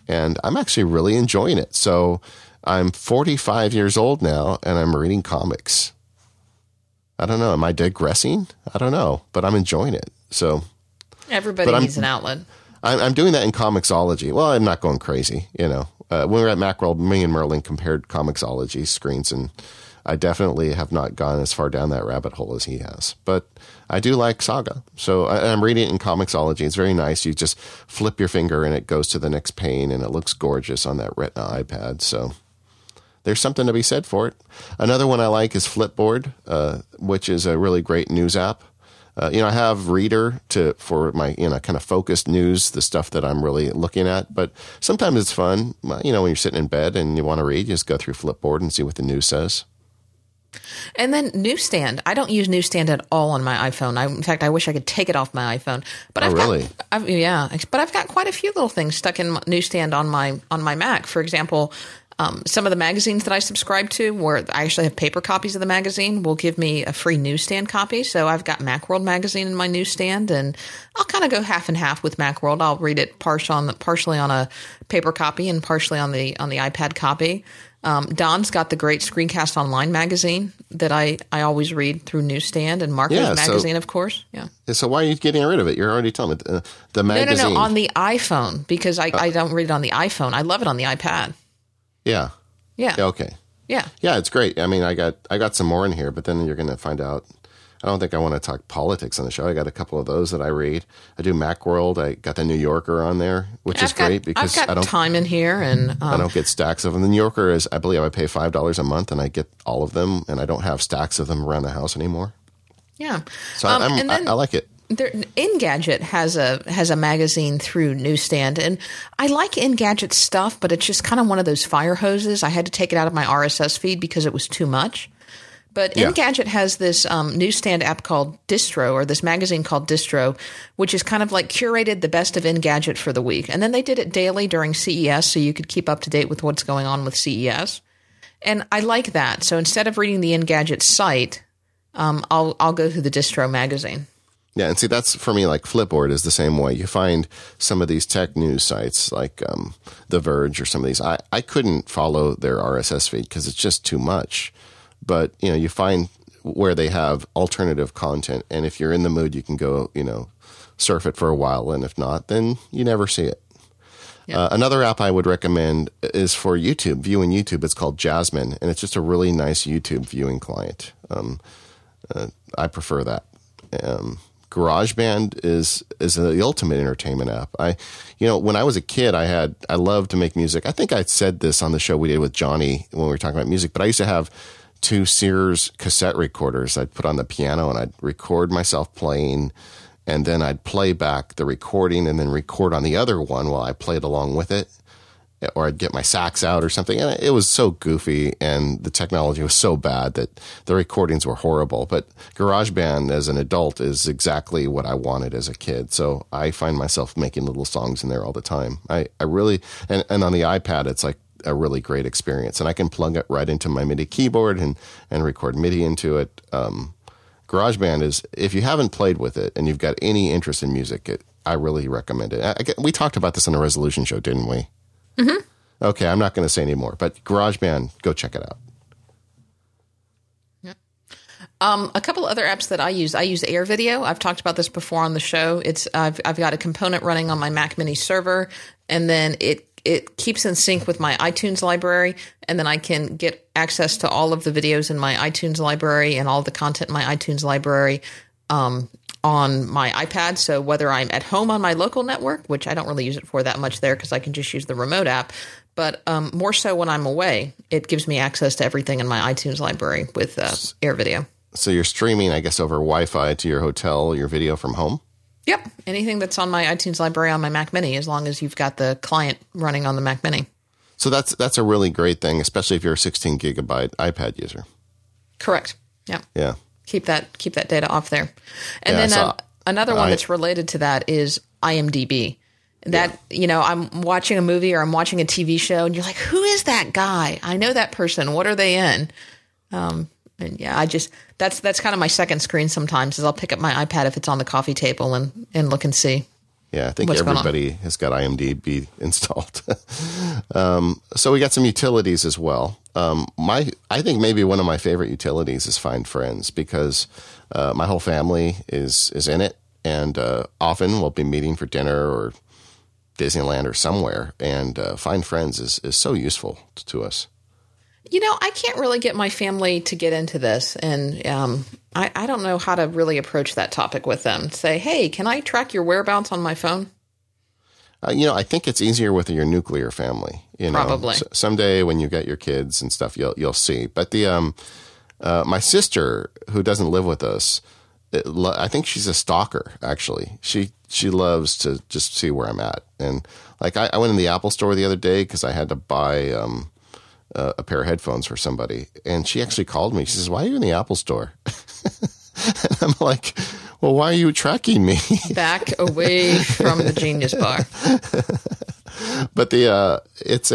And I'm actually really enjoying it. So I'm 45 years old now, and I'm reading comics. I don't know. Am I digressing? I don't know. But I'm enjoying it. So everybody needs an outlet. I'm doing that in comiXology. Well, I'm not going crazy, you know. When we were at Macworld, me and Merlin compared comiXology screens, and I definitely have not gone as far down that rabbit hole as he has. But I do like Saga. So I'm reading it in comiXology. It's very nice. You just flip your finger, and it goes to the next pane, and it looks gorgeous on that Retina iPad. So there's something to be said for it. Another one I like is Flipboard, which is a really great news app. You know, I have Reeder for my, you know, kind of focused news, the stuff that I'm really looking at. But sometimes it's fun, you know, when you're sitting in bed and you want to read, you just go through Flipboard and see what the news says. And then Newsstand. I don't use Newsstand at all on my iPhone. In fact, I wish I could take it off my iPhone. But I've got quite a few little things stuck in Newsstand on my Mac. For example, some of the magazines that I subscribe to, where I actually have paper copies of the magazine, will give me a free Newsstand copy. So I've got Macworld magazine in my Newsstand, and I'll kind of go half and half with Macworld. I'll read it partially on a paper copy and partially on the iPad copy. Don's got the great Screencast Online magazine that I always read through Newsstand, and Marketers magazine, of course. Yeah. So why are you getting rid of it? You're already telling me the magazine. No, on the iPhone, because I don't read it on the iPhone. I love it on the iPad. Yeah. Yeah. Okay. Yeah. Yeah, it's great. I mean, I got some more in here, but then you're going to find out. I don't think I want to talk politics on the show. I got a couple of those that I read. I do Macworld. I got the New Yorker on there, which is great because I don't time in here, and I don't get stacks of them. The New Yorker is, I believe, I pay $5 a month, and I get all of them, and I don't have stacks of them around the house anymore. Yeah. So I like it. Engadget has a magazine through Newsstand, and I like Engadget's stuff, but it's just kind of one of those fire hoses. I had to take it out of my RSS feed because it was too much. But Engadget has this Newsstand app called Distro, or this magazine called Distro, which is kind of like curated the best of Engadget for the week. And then they did it daily during CES, so you could keep up to date with what's going on with CES. And I like that. So instead of reading the Engadget site, I'll go through the Distro magazine. Yeah, and see, that's for me, like Flipboard is the same way. You find some of these tech news sites like The Verge or some of these. I couldn't follow their RSS feed because it's just too much. But, you know, you find where they have alternative content. And if you're in the mood, you can go, you know, surf it for a while. And if not, then you never see it. Yeah. Another app I would recommend is for YouTube, viewing YouTube. It's called Jasmine, and it's just a really nice YouTube viewing client. I prefer that. GarageBand is the ultimate entertainment app. When I was a kid, I loved to make music. I think I said this on the show we did with Johnny when we were talking about music, but I used to have two Sears cassette recorders. I'd put on the piano and I'd record myself playing, and then I'd play back the recording and then record on the other one while I played along with it. Or I'd get my sax out or something. And it was so goofy, and the technology was so bad that the recordings were horrible. But GarageBand as an adult is exactly what I wanted as a kid. So I find myself making little songs in there all the time. I really, and on the iPad, it's like a really great experience. And I can plug it right into my MIDI keyboard and record MIDI into it. GarageBand is, if you haven't played with it and you've got any interest in music, I really recommend it. We talked about this on the Resolution Show, didn't we? Mm-hmm. Okay, I'm not going to say any more, but GarageBand, go check it out. A couple other apps that I use Air Video. I've talked about this before on the show. I've got a component running on my Mac Mini server, and then it keeps in sync with my iTunes library, and then I can get access to all of the videos in my iTunes library and all the content in my iTunes library on my iPad. So whether I'm at home on my local network, which I don't really use it for that much there because I can just use the remote app, but more so when I'm away, it gives me access to everything in my iTunes library with Air Video. So you're streaming, I guess, over Wi-Fi to your hotel, your video from home? Yep. Anything that's on my iTunes library on my Mac Mini, as long as you've got the client running on the Mac Mini. So that's a really great thing, especially if you're a 16 gigabyte iPad user. Correct. Yeah. Yeah. Keep that data off there. And then another one that's related to that is IMDb. That, you know, I'm watching a movie or I'm watching a TV show and you're like, who is that guy? I know that person. What are they in? And yeah, that's kind of my second screen sometimes is I'll pick up my iPad if it's on the coffee table and look and see. Yeah, I think everybody has got IMDb installed. So we got some utilities as well. I think maybe one of my favorite utilities is Find Friends because my whole family is in it, and often we'll be meeting for dinner or Disneyland or somewhere, and Find Friends is so useful to us. You know, I can't really get my family to get into this, and I don't know how to really approach that topic with them. Say, hey, can I track your whereabouts on my phone? I think it's easier with your nuclear family. Probably. Someday when you get your kids and stuff, you'll see. But the my sister, who doesn't live with us, I think she's a stalker, actually. She loves to just see where I'm at. And like I went in the Apple store the other day because I had to buy a pair of headphones for somebody. And she actually called me. She says, why are you in the Apple store? And I'm like, well, why are you tracking me? Back away from the Genius Bar. But it's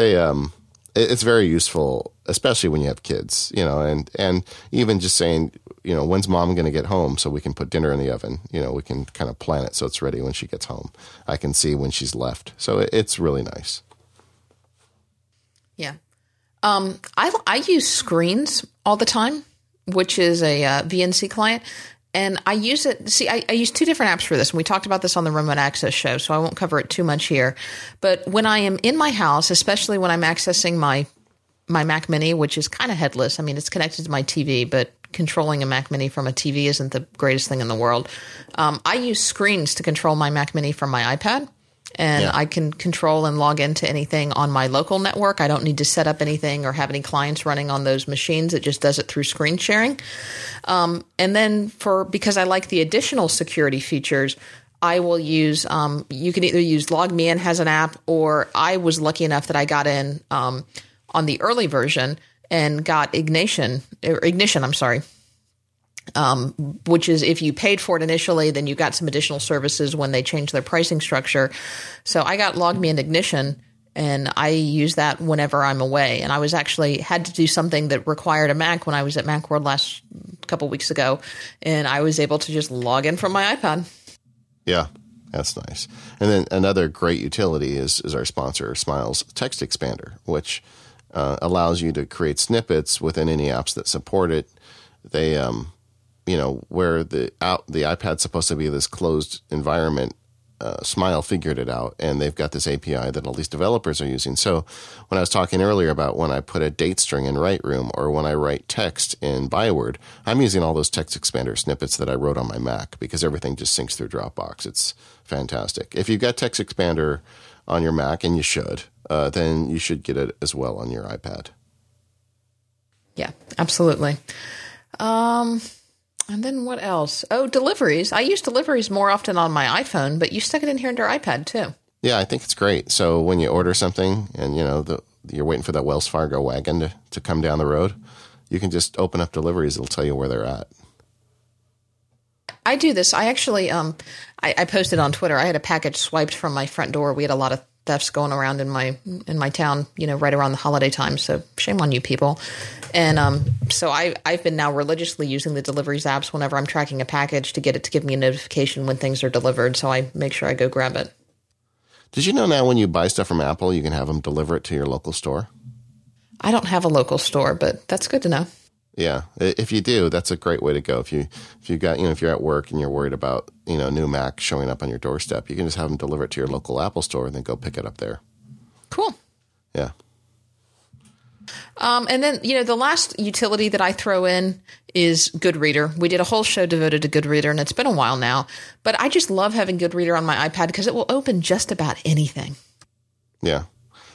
very useful, especially when you have kids, and even just saying, when's mom going to get home so we can put dinner in the oven? We can kind of plan it so it's ready when she gets home. I can see when she's left. So it's really nice. Yeah. I use Screens all the time, which is a VNC client, and I use it. See, I use two different apps for this, and we talked about this on the Remote Access show, so I won't cover it too much here. But when I am in my house, especially when I'm accessing my Mac Mini, which is kind of headless. I mean, it's connected to my TV, but controlling a Mac Mini from a TV isn't the greatest thing in the world. I use Screens to control my Mac Mini from my iPad. And I can control and log into anything on my local network. I don't need to set up anything or have any clients running on those machines. It just does it through screen sharing. And then because I like the additional security features, I will use you can either use Log Me In has an app, or I was lucky enough that I got in on the early version and got Ignition, which is if you paid for it initially, then you got some additional services when they changed their pricing structure. So I got Log Me In Ignition, and I use that whenever I'm away. And I was actually had to do something that required a Mac when I was at Macworld last couple weeks ago, and I was able to just log in from my iPad. Yeah, that's nice. And then another great utility is our sponsor, Smile's Text Expander, which allows you to create snippets within any apps that support it. They where the iPad's supposed to be this closed environment, Smile figured it out, and they've got this API that all these developers are using. So when I was talking earlier about when I put a date string in Write Room or when I write text in Byword, I'm using all those Text Expander snippets that I wrote on my Mac because everything just syncs through Dropbox. It's fantastic. If you've got Text Expander on your Mac, and you should, then you should get it as well on your iPad. Yeah, absolutely. And then what else? Oh, Deliveries. I use Deliveries more often on my iPhone, but you stuck it in here into our iPad too. Yeah, I think it's great. So when you order something and, you're waiting for that Wells Fargo wagon to come down the road, you can just open up Deliveries. It'll tell you where they're at. I do this. I actually I posted on Twitter. I had a package swiped from my front door. We had a lot of thefts going around in my town, right around the holiday time. So shame on you people. And So I've been now religiously using the Deliveries apps whenever I'm tracking a package to get it to give me a notification when things are delivered. So I make sure I go grab it. Did you know now when you buy stuff from Apple, you can have them deliver it to your local store? I don't have a local store, but that's good to know. Yeah, if you do, that's a great way to go. If you're at work and you're worried about, new Mac showing up on your doorstep, you can just have them deliver it to your local Apple store and then go pick it up there. Cool. Yeah. And then, the last utility that I throw in is Goodreader. We did a whole show devoted to Goodreader, and it's been a while now. But I just love having Goodreader on my iPad because it will open just about anything. Yeah.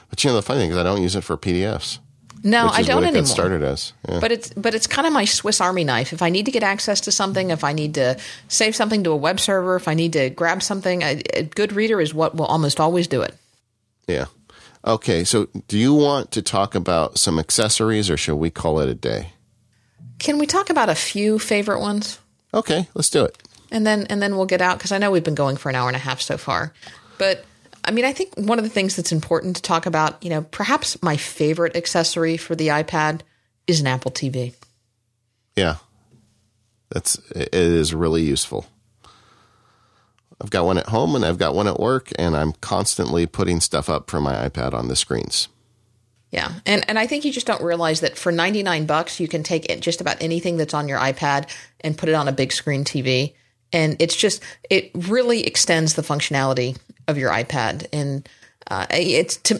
But, the funny thing is I don't use it for PDFs. No, I don't anymore. Started as. Yeah. But it's kind of my Swiss Army knife. If I need to get access to something, if I need to save something to a web server, if I need to grab something, Goodreader is what will almost always do it. Yeah. Okay. So do you want to talk about some accessories or shall we call it a day? Can we talk about a few favorite ones? Okay, let's do it. And then we'll get out because I know we've been going for an hour and a half so far. But I mean, I think one of the things that's important to talk about, perhaps my favorite accessory for the iPad is an Apple TV. Yeah, it is really useful. I've got one at home and I've got one at work, and I'm constantly putting stuff up from my iPad on the screens. Yeah, and I think you just don't realize that for $99, you can take just about anything that's on your iPad and put it on a big screen TV. And it really extends the functionality of your iPad. And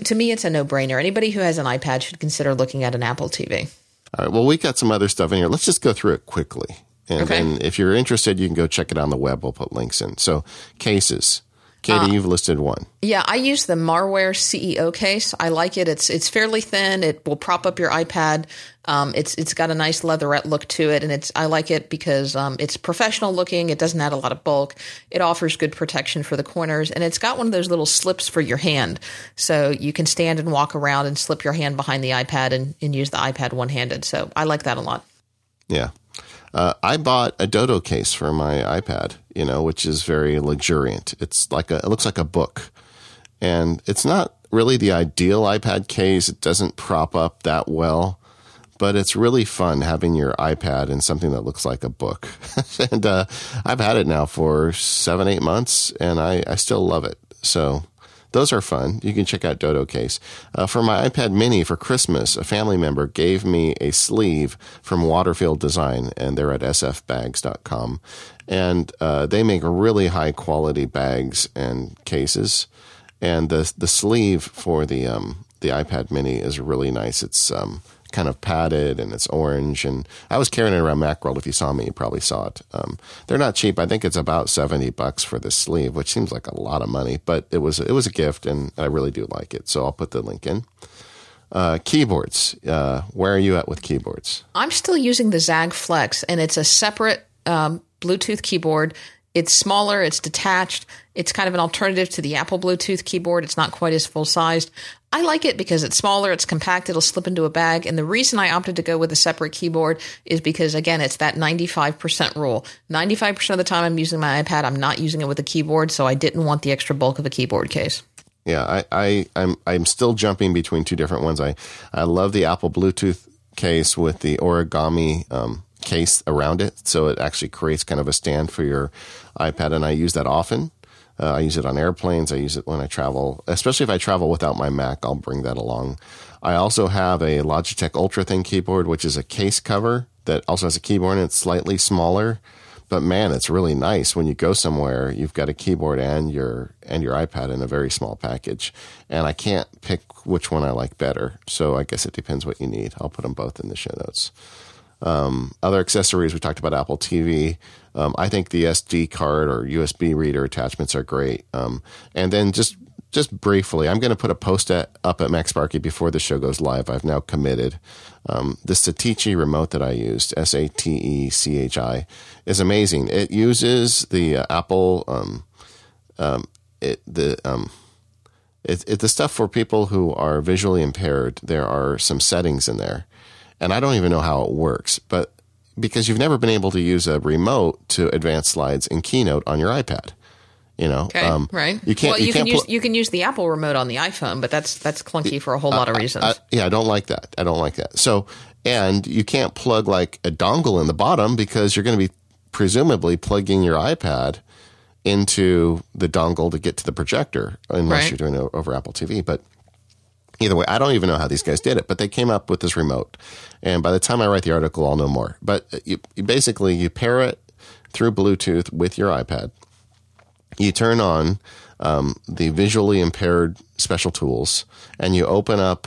to me, it's a no-brainer. Anybody who has an iPad should consider looking at an Apple TV. All right. Well, we got some other stuff in here. Let's just go through it quickly. And then if you're interested, you can go check it on the web. We'll put links in. So cases. Katie, you've listed one. Yeah, I use the Marware CEO case. I like it. It's fairly thin. It will prop up your iPad. It's got a nice leatherette look to it, and I like it because it's professional looking. It doesn't add a lot of bulk. It offers good protection for the corners, and it's got one of those little slips for your hand, so you can stand and walk around and slip your hand behind the iPad and use the iPad one-handed. So I like that a lot. Yeah. I bought a Dodo case for my iPad, which is very luxuriant. It looks like a book, and it's not really the ideal iPad case. It doesn't prop up that well, but it's really fun having your iPad in something that looks like a book. And I've had it now for 7-8 months, and I still love it. So those are fun. You can check out Dodo Case. For my iPad mini for Christmas, a family member gave me a sleeve from Waterfield Design, and they're at sfbags.com. And they make really high-quality bags and cases. And the sleeve for the iPad mini is really nice. It's kind of padded, and it's orange. And I was carrying it around Macworld. If you saw me, you probably saw it. They're not cheap. I think it's about $70 for this sleeve, which seems like a lot of money, but it was a gift, and I really do like it. So I'll put the link in. Keyboards. Where are you at with keyboards? I'm still using the Zag Flex, and it's a separate Bluetooth keyboard. It's smaller. It's detached. It's kind of an alternative to the Apple Bluetooth keyboard. It's not quite as full-sized. I like it because it's smaller, it's compact, it'll slip into a bag. And the reason I opted to go with a separate keyboard is because, again, it's that 95% rule. 95% of the time I'm using my iPad, I'm not using it with a keyboard, so I didn't want the extra bulk of a keyboard case. Yeah, I'm still jumping between two different ones. I love the Apple Bluetooth case with the origami case around it, so it actually creates kind of a stand for your iPad, and I use that often. I use it on airplanes. I use it when I travel, especially if I travel without my Mac. I'll bring that along. I also have a Logitech UltraThin keyboard, which is a case cover that also has a keyboard, and it's slightly smaller. But man, it's really nice when you go somewhere. You've got a keyboard and your iPad in a very small package, and I can't pick which one I like better. So I guess it depends what you need. I'll put them both in the show notes. Other accessories, we talked about Apple TV. I think the SD card or USB reader attachments are great. And then just briefly, I'm going to put a post up at Max Barkey before the show goes live. I've now committed. The Satechi remote that I used, Satechi, is amazing. It uses the Apple the stuff for people who are visually impaired. There are some settings in there. And I don't even know how it works, but because you've never been able to use a remote to advance slides in Keynote on your iPad, Okay, right. You can't. Well, you can use the Apple remote on the iPhone, but that's clunky for a whole lot of reasons. I don't like that. So And you can't plug like a dongle in the bottom because you're going to be presumably plugging your iPad into the dongle to get to the projector unless you're doing it over Apple TV. But either way, I don't even know how these guys did it, but they came up with this remote. And by the time I write the article, I'll know more. But you basically, you pair it through Bluetooth with your iPad. You turn on the visually impaired special tools, and you open up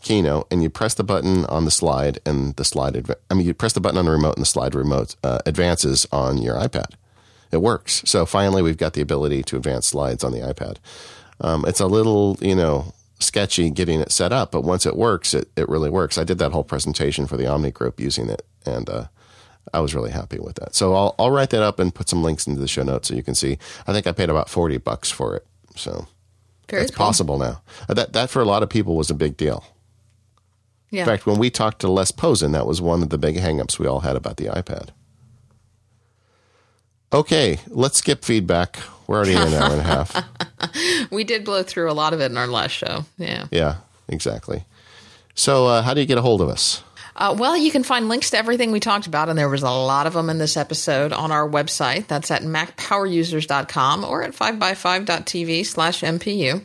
Keynote, and you press the button on the slide, and the slide you press the button on the remote, and the slide remote advances on your iPad. It works. So finally, we've got the ability to advance slides on the iPad. It's a little, sketchy getting it set up, but once it works, it really works. I did that whole presentation for the Omni group using it, and I was really happy with that. So I'll write that up and put some links into the show notes so you can see. I think I paid about $40 for it. So it's possible now. That for a lot of people was a big deal. Yeah. In fact, when we talked to Les Posen, that was one of the big hangups we all had about the iPad. Okay, let's skip feedback. We're already in an hour and a half. We did blow through a lot of it in our last show. Yeah. Yeah, exactly. So how do you get a hold of us? Well, you can find links to everything we talked about, and there was a lot of them in this episode, on our website. That's at macpowerusers.com or at 5x5.tv/MPU.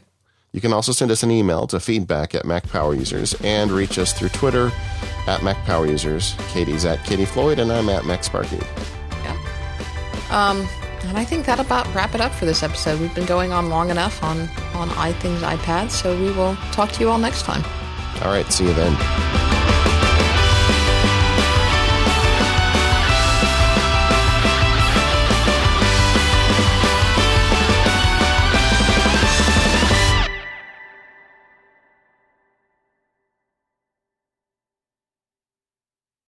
You can also send us an email to feedback@macpowerusers and reach us through Twitter @macpowerusers. Katie's @KatieFloyd, and I'm @MacSparky. And I think that'll about wrap it up for this episode. We've been going on long enough on iThings iPad, so we will talk to you all next time. All right, see you then.